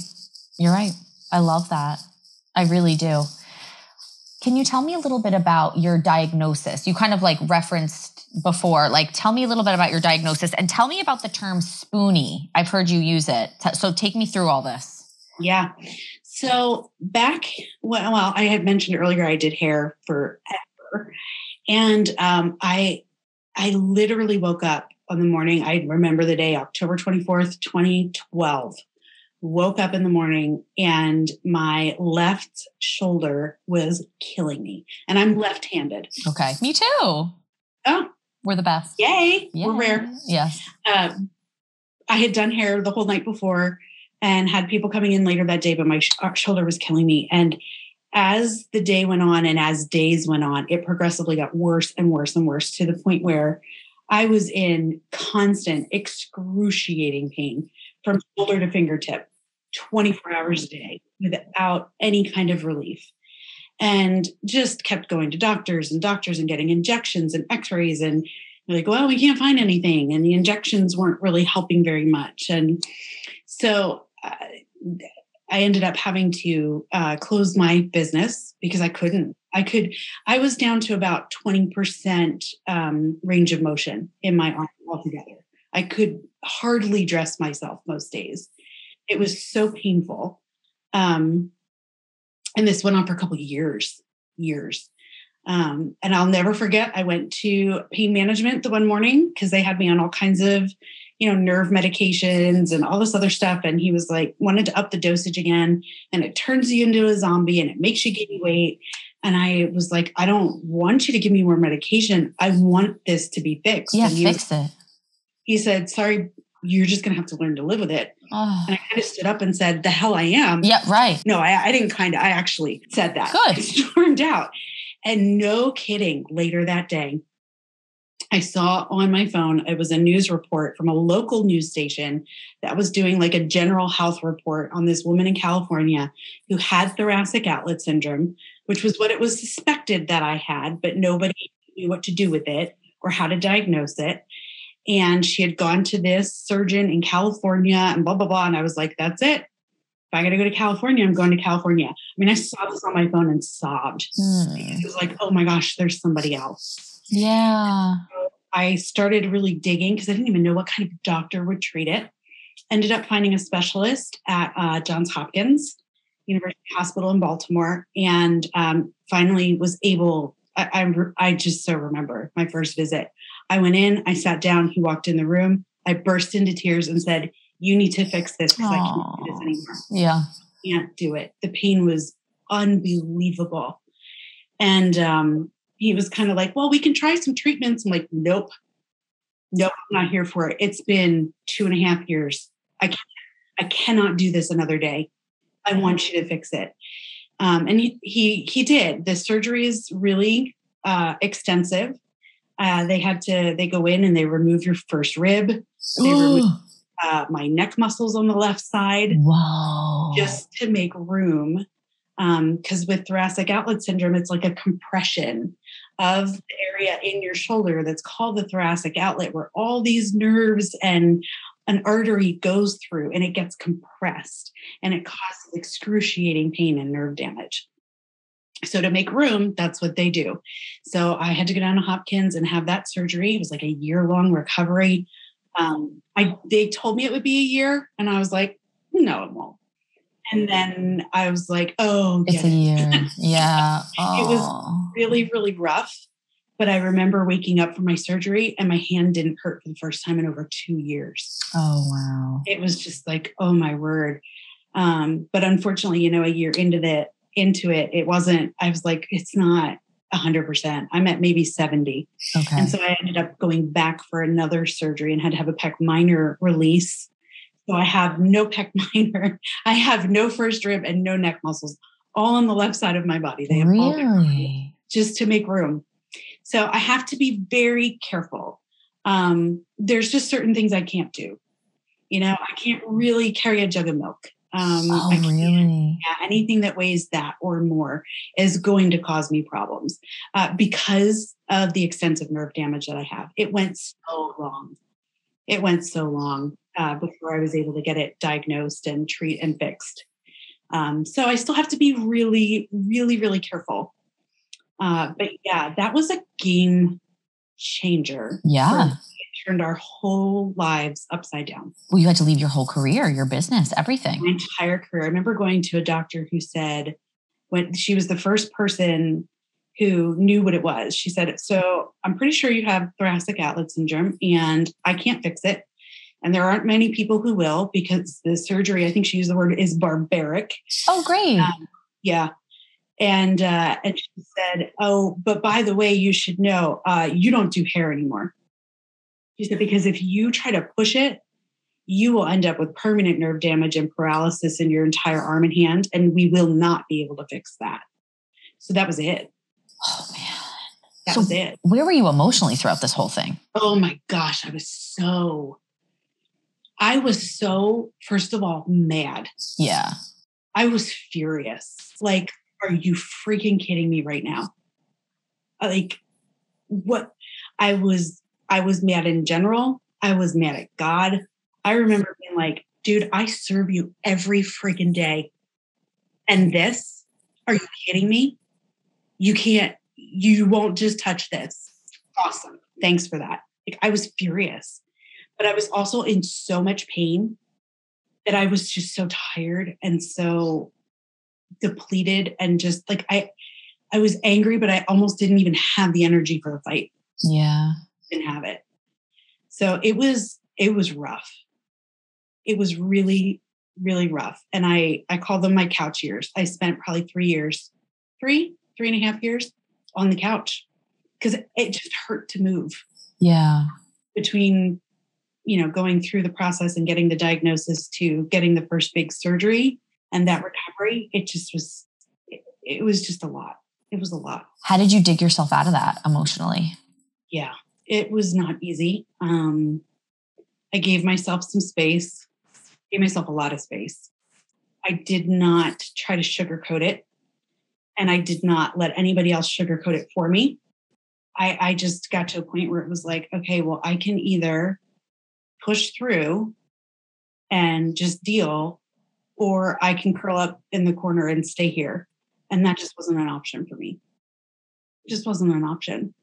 You're right. I love that. I really do. Can you tell me a little bit about your diagnosis? You kind of referenced before, tell me a little bit about your diagnosis and tell me about the term spoonie. I've heard you use it. So take me through all this. Yeah. So I had mentioned earlier, I did hair forever. And I literally woke up on the morning. I remember the day, October 24th, 2012. Woke up in the morning and my left shoulder was killing me. And I'm left-handed. Okay. Me too. Oh. We're the best. Yay. Yeah. We're rare. Yes. I had done hair the whole night before and had people coming in later that day, but my shoulder was killing me. And as the day went on and as days went on, it progressively got worse and worse and worse to the point where I was in constant excruciating pain from shoulder to fingertip, 24 hours a day without any kind of relief, and just kept going to doctors and getting injections and x-rays, and they're we can't find anything. And the injections weren't really helping very much. And so I ended up having to close my business because I was down to about 20% range of motion in my arm altogether. I could hardly dress myself most days. It was so painful. And this went on for a couple of years. And I'll never forget, I went to pain management the one morning because they had me on all kinds of, nerve medications and all this other stuff. And he was wanted to up the dosage again. And it turns you into a zombie and it makes you gain weight. And I was I don't want you to give me more medication. I want this to be fixed. Yeah, fix it. He said, sorry, you're just going to have to learn to live with it. Oh. And I kind of stood up and said, the hell I am. Yeah, right. No, I didn't I actually said that. Good. I stormed out. And no kidding, later that day, I saw on my phone, it was a news report from a local news station that was doing a general health report on this woman in California who had thoracic outlet syndrome, which was what it was suspected that I had, but nobody knew what to do with it or how to diagnose it. And she had gone to this surgeon in California and blah, blah, blah. And I was that's it. If I got to go to California, I'm going to California. I mean, I saw this on my phone and sobbed. It was oh my gosh, there's somebody else. Yeah. So I started really digging because I didn't even know what kind of doctor would treat it. Ended up finding a specialist at Johns Hopkins University Hospital in Baltimore, and finally was able, I just so remember my first visit. I went in, I sat down, he walked in the room, I burst into tears and said, "You need to fix this because I can't do this anymore." Yeah. I can't do it. The pain was unbelievable. And he was kind of like, "Well, we can try some treatments." I'm like, nope, I'm not here for it. It's been 2.5 years. I cannot do this another day. I want you to fix it. And he did. The surgery is really extensive. They go in and they remove your first rib. They remove my neck muscles on the left side. Wow. Just to make room. Because with thoracic outlet syndrome, it's like a compression of the area in your shoulder that's called the thoracic outlet, where all these nerves and an artery goes through, and it gets compressed, and it causes excruciating pain and nerve damage. So to make room, that's what they do. So I had to go down to Hopkins and have that surgery. It was like a year-long recovery. They told me it would be a year, and I was like, no, it won't. And then I was like, oh, it's a year. Yeah. It was really, really rough. But I remember waking up from my surgery and my hand didn't hurt for the first time in over 2 years. Oh, wow. It was just like, oh my word. But unfortunately, a year into it, it wasn't, I was like, it's not 100%. I'm at maybe 70. Okay. And so I ended up going back for another surgery and had to have a pec minor release. So I have no pec minor. I have no first rib and no neck muscles, all on the left side of my body. They have all different, just to make room. So I have to be very careful. There's just certain things I can't do. I can't really carry a jug of milk. I can't, really? Yeah, anything that weighs that or more is going to cause me problems because of the extensive nerve damage that I have. It went so long before I was able to get it diagnosed and treat and fixed. So I still have to be really, really, really careful. But yeah, that was a game changer. Yeah. It turned our whole lives upside down. Well, you had to leave your whole career, your business, everything. My entire career. I remember going to a doctor who said, when she was the first person who knew what it was, she said, "So I'm pretty sure you have thoracic outlet syndrome and I can't fix it. And there aren't many people who will, because the surgery," I think she used the word, "is barbaric." Oh, great. Yeah. And she said, "Oh, but by the way, you should know, you don't do hair anymore." She said, "Because if you try to push it, you will end up with permanent nerve damage and paralysis in your entire arm and hand. And we will not be able to fix that." So that was it. Oh, man. That was it. Where were you emotionally throughout this whole thing? Oh, my gosh. I was so, first of all, mad. Yeah. I was furious. Like, are you freaking kidding me right now? Like, what? I was mad in general. I was mad at God. I remember being like, "Dude, I serve you every freaking day. And this, are you kidding me? You won't just touch this. Awesome. Thanks for that." Like, I was furious, but I was also in so much pain that I was just so tired and so depleted, and just like I was angry, but I almost didn't even have the energy for the fight. Yeah. Didn't have it. So it was rough. It was really, really rough. And I call them my couch years. I spent probably 3.5 years on the couch because it just hurt to move. Yeah. Between, going through the process and getting the diagnosis to getting the first big surgery. And that recovery, it was just a lot. It was a lot. How did you dig yourself out of that emotionally? Yeah, it was not easy. I gave myself some space, gave myself a lot of space. I did not try to sugarcoat it. And I did not let anybody else sugarcoat it for me. I just got to a point where it was like, okay, well, I can either push through and just deal, or I can curl up in the corner and stay here. And that just wasn't an option for me. It just wasn't an option.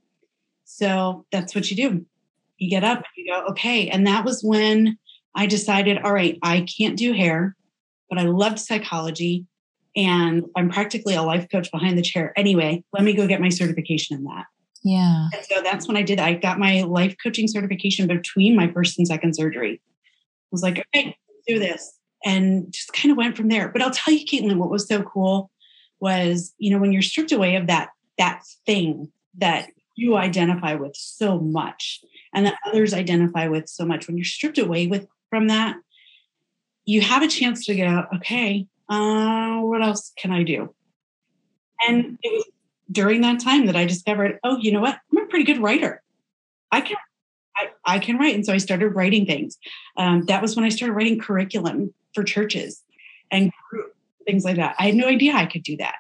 So that's what you do. You get up and you go, okay. And that was when I decided, all right, I can't do hair, but I loved psychology and I'm practically a life coach behind the chair. Anyway, let me go get my certification in that. Yeah. And so that's when I did that. I got my life coaching certification between my first and second surgery. I was like, okay, let's do this. And just kind of went from there. But I'll tell you, Caitlin, what was so cool was, you know, when you're stripped away of that thing that you identify with so much and that others identify with so much, when you're stripped away from that, you have a chance to go, okay, what else can I do? And it was during that time that I discovered, oh, you know what? I'm a pretty good writer. I can write. And so I started writing things. That was when I started writing curriculum for churches and group, things like that. I had no idea I could do that.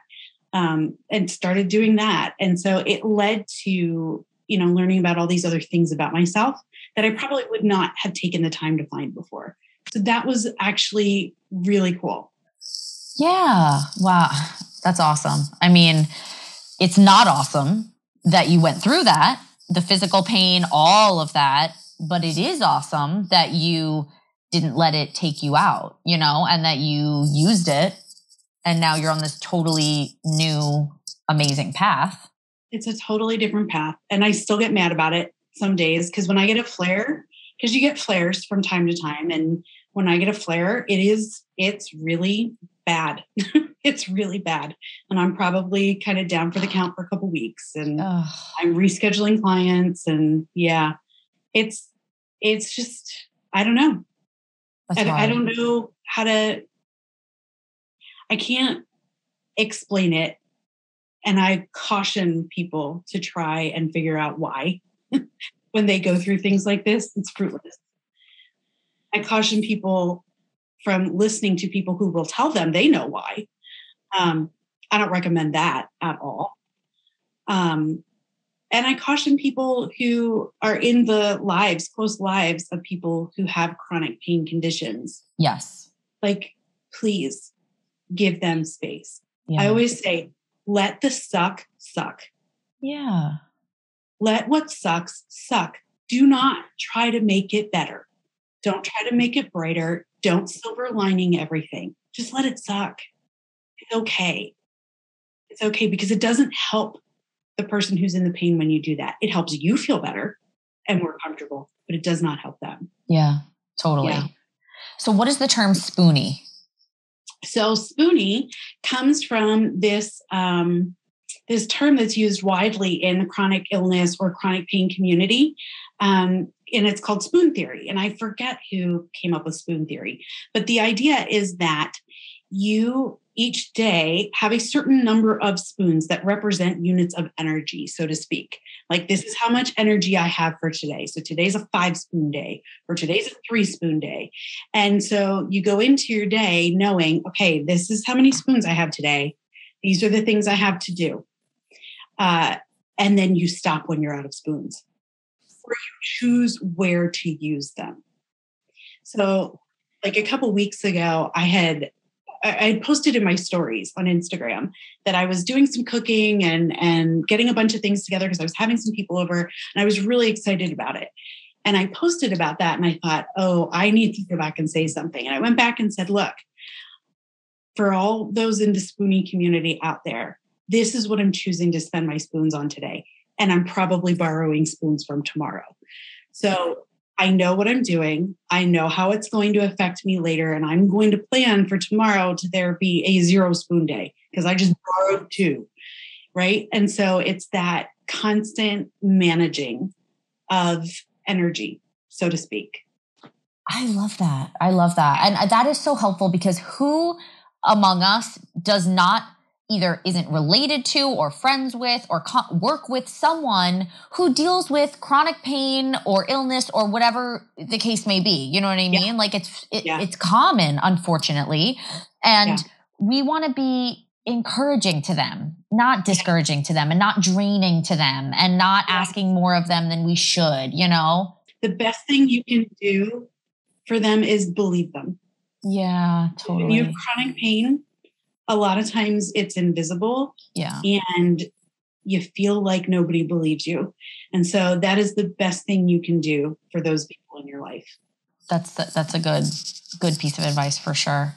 And started doing that. And so it led to, you know, learning about all these other things about myself that I probably would not have taken the time to find before. So that was actually really cool. Yeah. Wow. That's awesome. I mean, it's not awesome that you went through that, the physical pain, all of that, but it is awesome that you didn't let it take you out, you know, and that you used it. And now you're on this totally new, amazing path. It's a totally different path. And I still get mad about it some days because when I get a flare, because you get flares from time to time. And when I get a flare, it's really bad. It's really bad. And I'm probably kind of down for the count for a couple of weeks and I'm rescheduling clients and yeah, it's just, I don't know. I don't know how to, I can't explain it. And I caution people to try and figure out why when they go through things like this, it's fruitless. I caution people from listening to people who will tell them they know why. I don't recommend that at all. And I caution people who are in the close lives of people who have chronic pain conditions. Yes. Like, please give them space. Yeah. I always say, let the suck. Yeah. Let what sucks suck. Do not try to make it better. Don't try to make it brighter. Don't silver lining everything. Just let it suck. It's okay because it doesn't help the person who's in the pain when you do that. It helps you feel better and more comfortable, but it does not help them. Yeah, totally. Yeah. So what is the term spoonie? So spoonie comes from this, this term that's used widely in the chronic illness or chronic pain community. And it's called spoon theory. And I forget who came up with spoon theory, but the idea is that you each day have a certain number of spoons that represent units of energy, so to speak. Like, this is how much energy I have for today. So today's a 5-spoon day or today's a 3-spoon day. And so you go into your day knowing, okay, this is how many spoons I have today. These are the things I have to do. And then you stop when you're out of spoons or you choose where to use them. So like a couple weeks ago, I had posted in my stories on Instagram that I was doing some cooking and getting a bunch of things together because I was having some people over and I was really excited about it. And I posted about that and I thought, oh, I need to go back and say something. And I went back and said, look, for all those in the spoonie community out there, this is what I'm choosing to spend my spoons on today. And I'm probably borrowing spoons from tomorrow. So I know what I'm doing. I know how it's going to affect me later. And I'm going to plan for tomorrow to there be a 0-spoon day because I just borrowed 2. Right. And so it's that constant managing of energy, so to speak. I love that. And that is so helpful because who among us does not either isn't related to or friends with or work with someone who deals with chronic pain or illness or whatever the case may be. You know what I mean? Yeah. Like it's common, unfortunately. And we want to be encouraging to them, not discouraging to them and not draining to them and not asking more of them than we should, you know? The best thing you can do for them is believe them. Yeah, totally. When you have chronic pain, a lot of times it's invisible and you feel like nobody believes you. And so that is the best thing you can do for those people in your life. That's a good piece of advice for sure.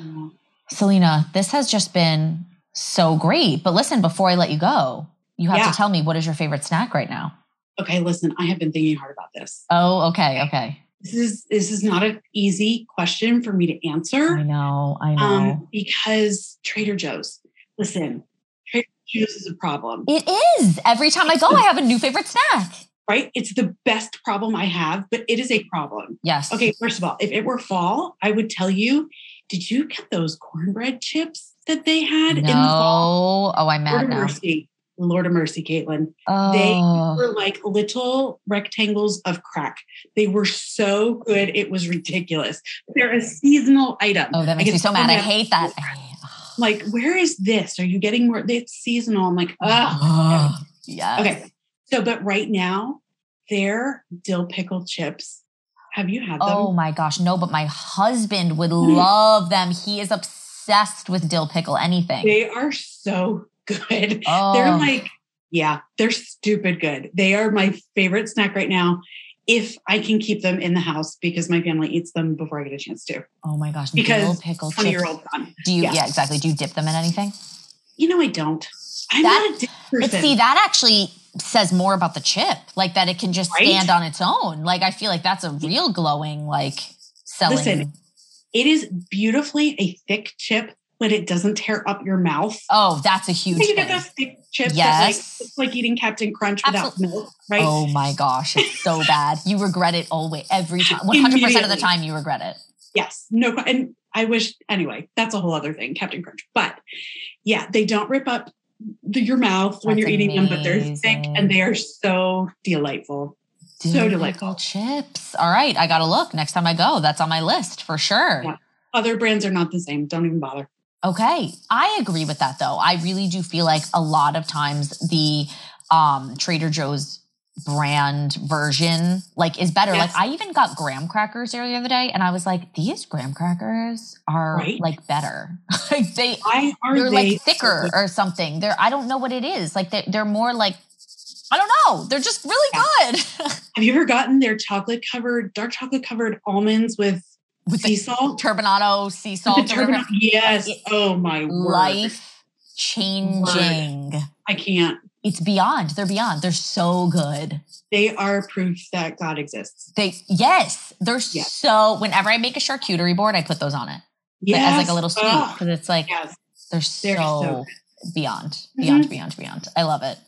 Yeah. Salina, this has just been so great. But listen, before I let you go, you have to tell me, what is your favorite snack right now? Okay, listen, I have been thinking hard about this. Oh, okay, okay. This is not an easy question for me to answer. I know. Because Trader Joe's. Listen, Trader Joe's is a problem. It is. Every time I go, I have a new favorite snack. Right? It's the best problem I have, but it is a problem. Yes. Okay, first of all, if it were fall, I would tell you, did you get those cornbread chips that they had in the fall? Oh, I'm mad now. Lord of mercy, Caitlin. Oh. They were like little rectangles of crack. They were so good. It was ridiculous. They're a seasonal item. Oh, that makes me so mad. I hate that. Like, where is this? Are you getting more? It's seasonal. I'm like, oh. Yes. Okay. So, but right now, their dill pickle chips. Have you had them? Oh my gosh. No, but my husband would love them. He is obsessed with dill pickle anything. They are so good. Oh. They're like, they're stupid good. They are my favorite snack right now. If I can keep them in the house, because my family eats them before I get a chance to. Oh my gosh. Because 20-year-old son. Do you, yeah, exactly. Do you dip them in anything? You know, I don't. I'm not a dip person. But see, that actually says more about the chip, like that it can just stand on its own. Like, I feel like that's a real glowing, like selling. Listen, it is beautifully a thick chip, but it doesn't tear up your mouth. Oh, that's a huge thing. You get those thick chips that it's like eating Captain Crunch without milk, right? Oh my gosh, it's so bad. You regret it always, every time. 100% of the time you regret it. Yes, no, and I wish, anyway, that's a whole other thing, Captain Crunch. But yeah, they don't rip up your mouth when you're eating them, but they're thick and they are so delightful. So delightful. Chips. All right, I got to look next time I go. That's on my list for sure. Yeah. Other brands are not the same. Don't even bother. Okay. I agree with that though. I really do feel like a lot of times the Trader Joe's brand version like is better. Yes. Like I even got graham crackers earlier the other day and I was like, these graham crackers are like better. Like they're like thicker or something. I don't know what it is. Like they're more like, I don't know. They're just really good. Have you ever gotten their dark chocolate covered almonds with sea salt? Turbinado sea salt. Yes. Oh my word. Life changing. I can't. It's beyond. They're beyond. They're so good. They are proof that God exists. They're so, whenever I make a charcuterie board, I put those on it. Yes. Like, as like a little sweet. Because it's like, they're so beyond. I love it.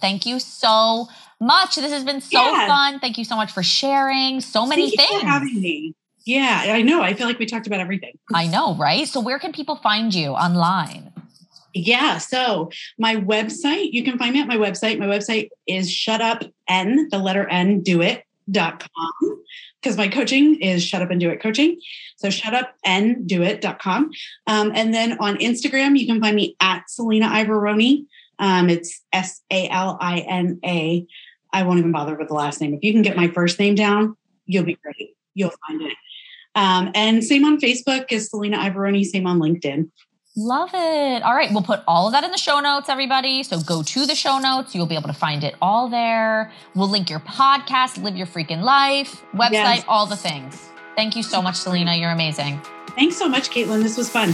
Thank you so much. This has been so fun. Thank you so much for sharing so many things. Thank you for having me. Yeah, I know. I feel like we talked about everything. I know, right? So where can people find you online? Yeah. So my website, you can find me at my website. My website is shutupanddoit.com because my coaching is Shut Up and Do It Coaching. So shutupanddoit.com. And then on Instagram, you can find me at Salina Iveroni. It's Salina. I won't even bother with the last name. If you can get my first name down, you'll be great. You'll find it. And same on Facebook is Salina Iveroni, same on LinkedIn. Love it. All right. We'll put all of that in the show notes, everybody. So go to the show notes. You'll be able to find it all there. We'll link your podcast, Live Your Freakin' Life, website, all the things. Thank you so much, Salina. You're amazing. Thanks so much, Caitlin. This was fun.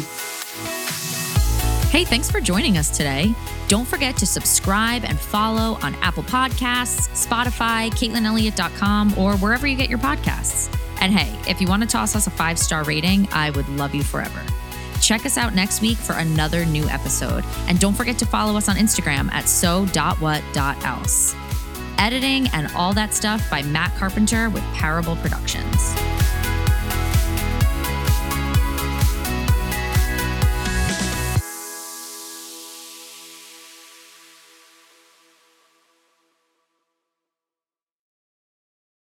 Hey, thanks for joining us today. Don't forget to subscribe and follow on Apple Podcasts, Spotify, CaitlinElliott.com, or wherever you get your podcasts. And hey, if you want to toss us a 5-star rating, I would love you forever. Check us out next week for another new episode. And don't forget to follow us on Instagram at so.what.else. Editing and all that stuff by Matt Carpenter with Parable Productions.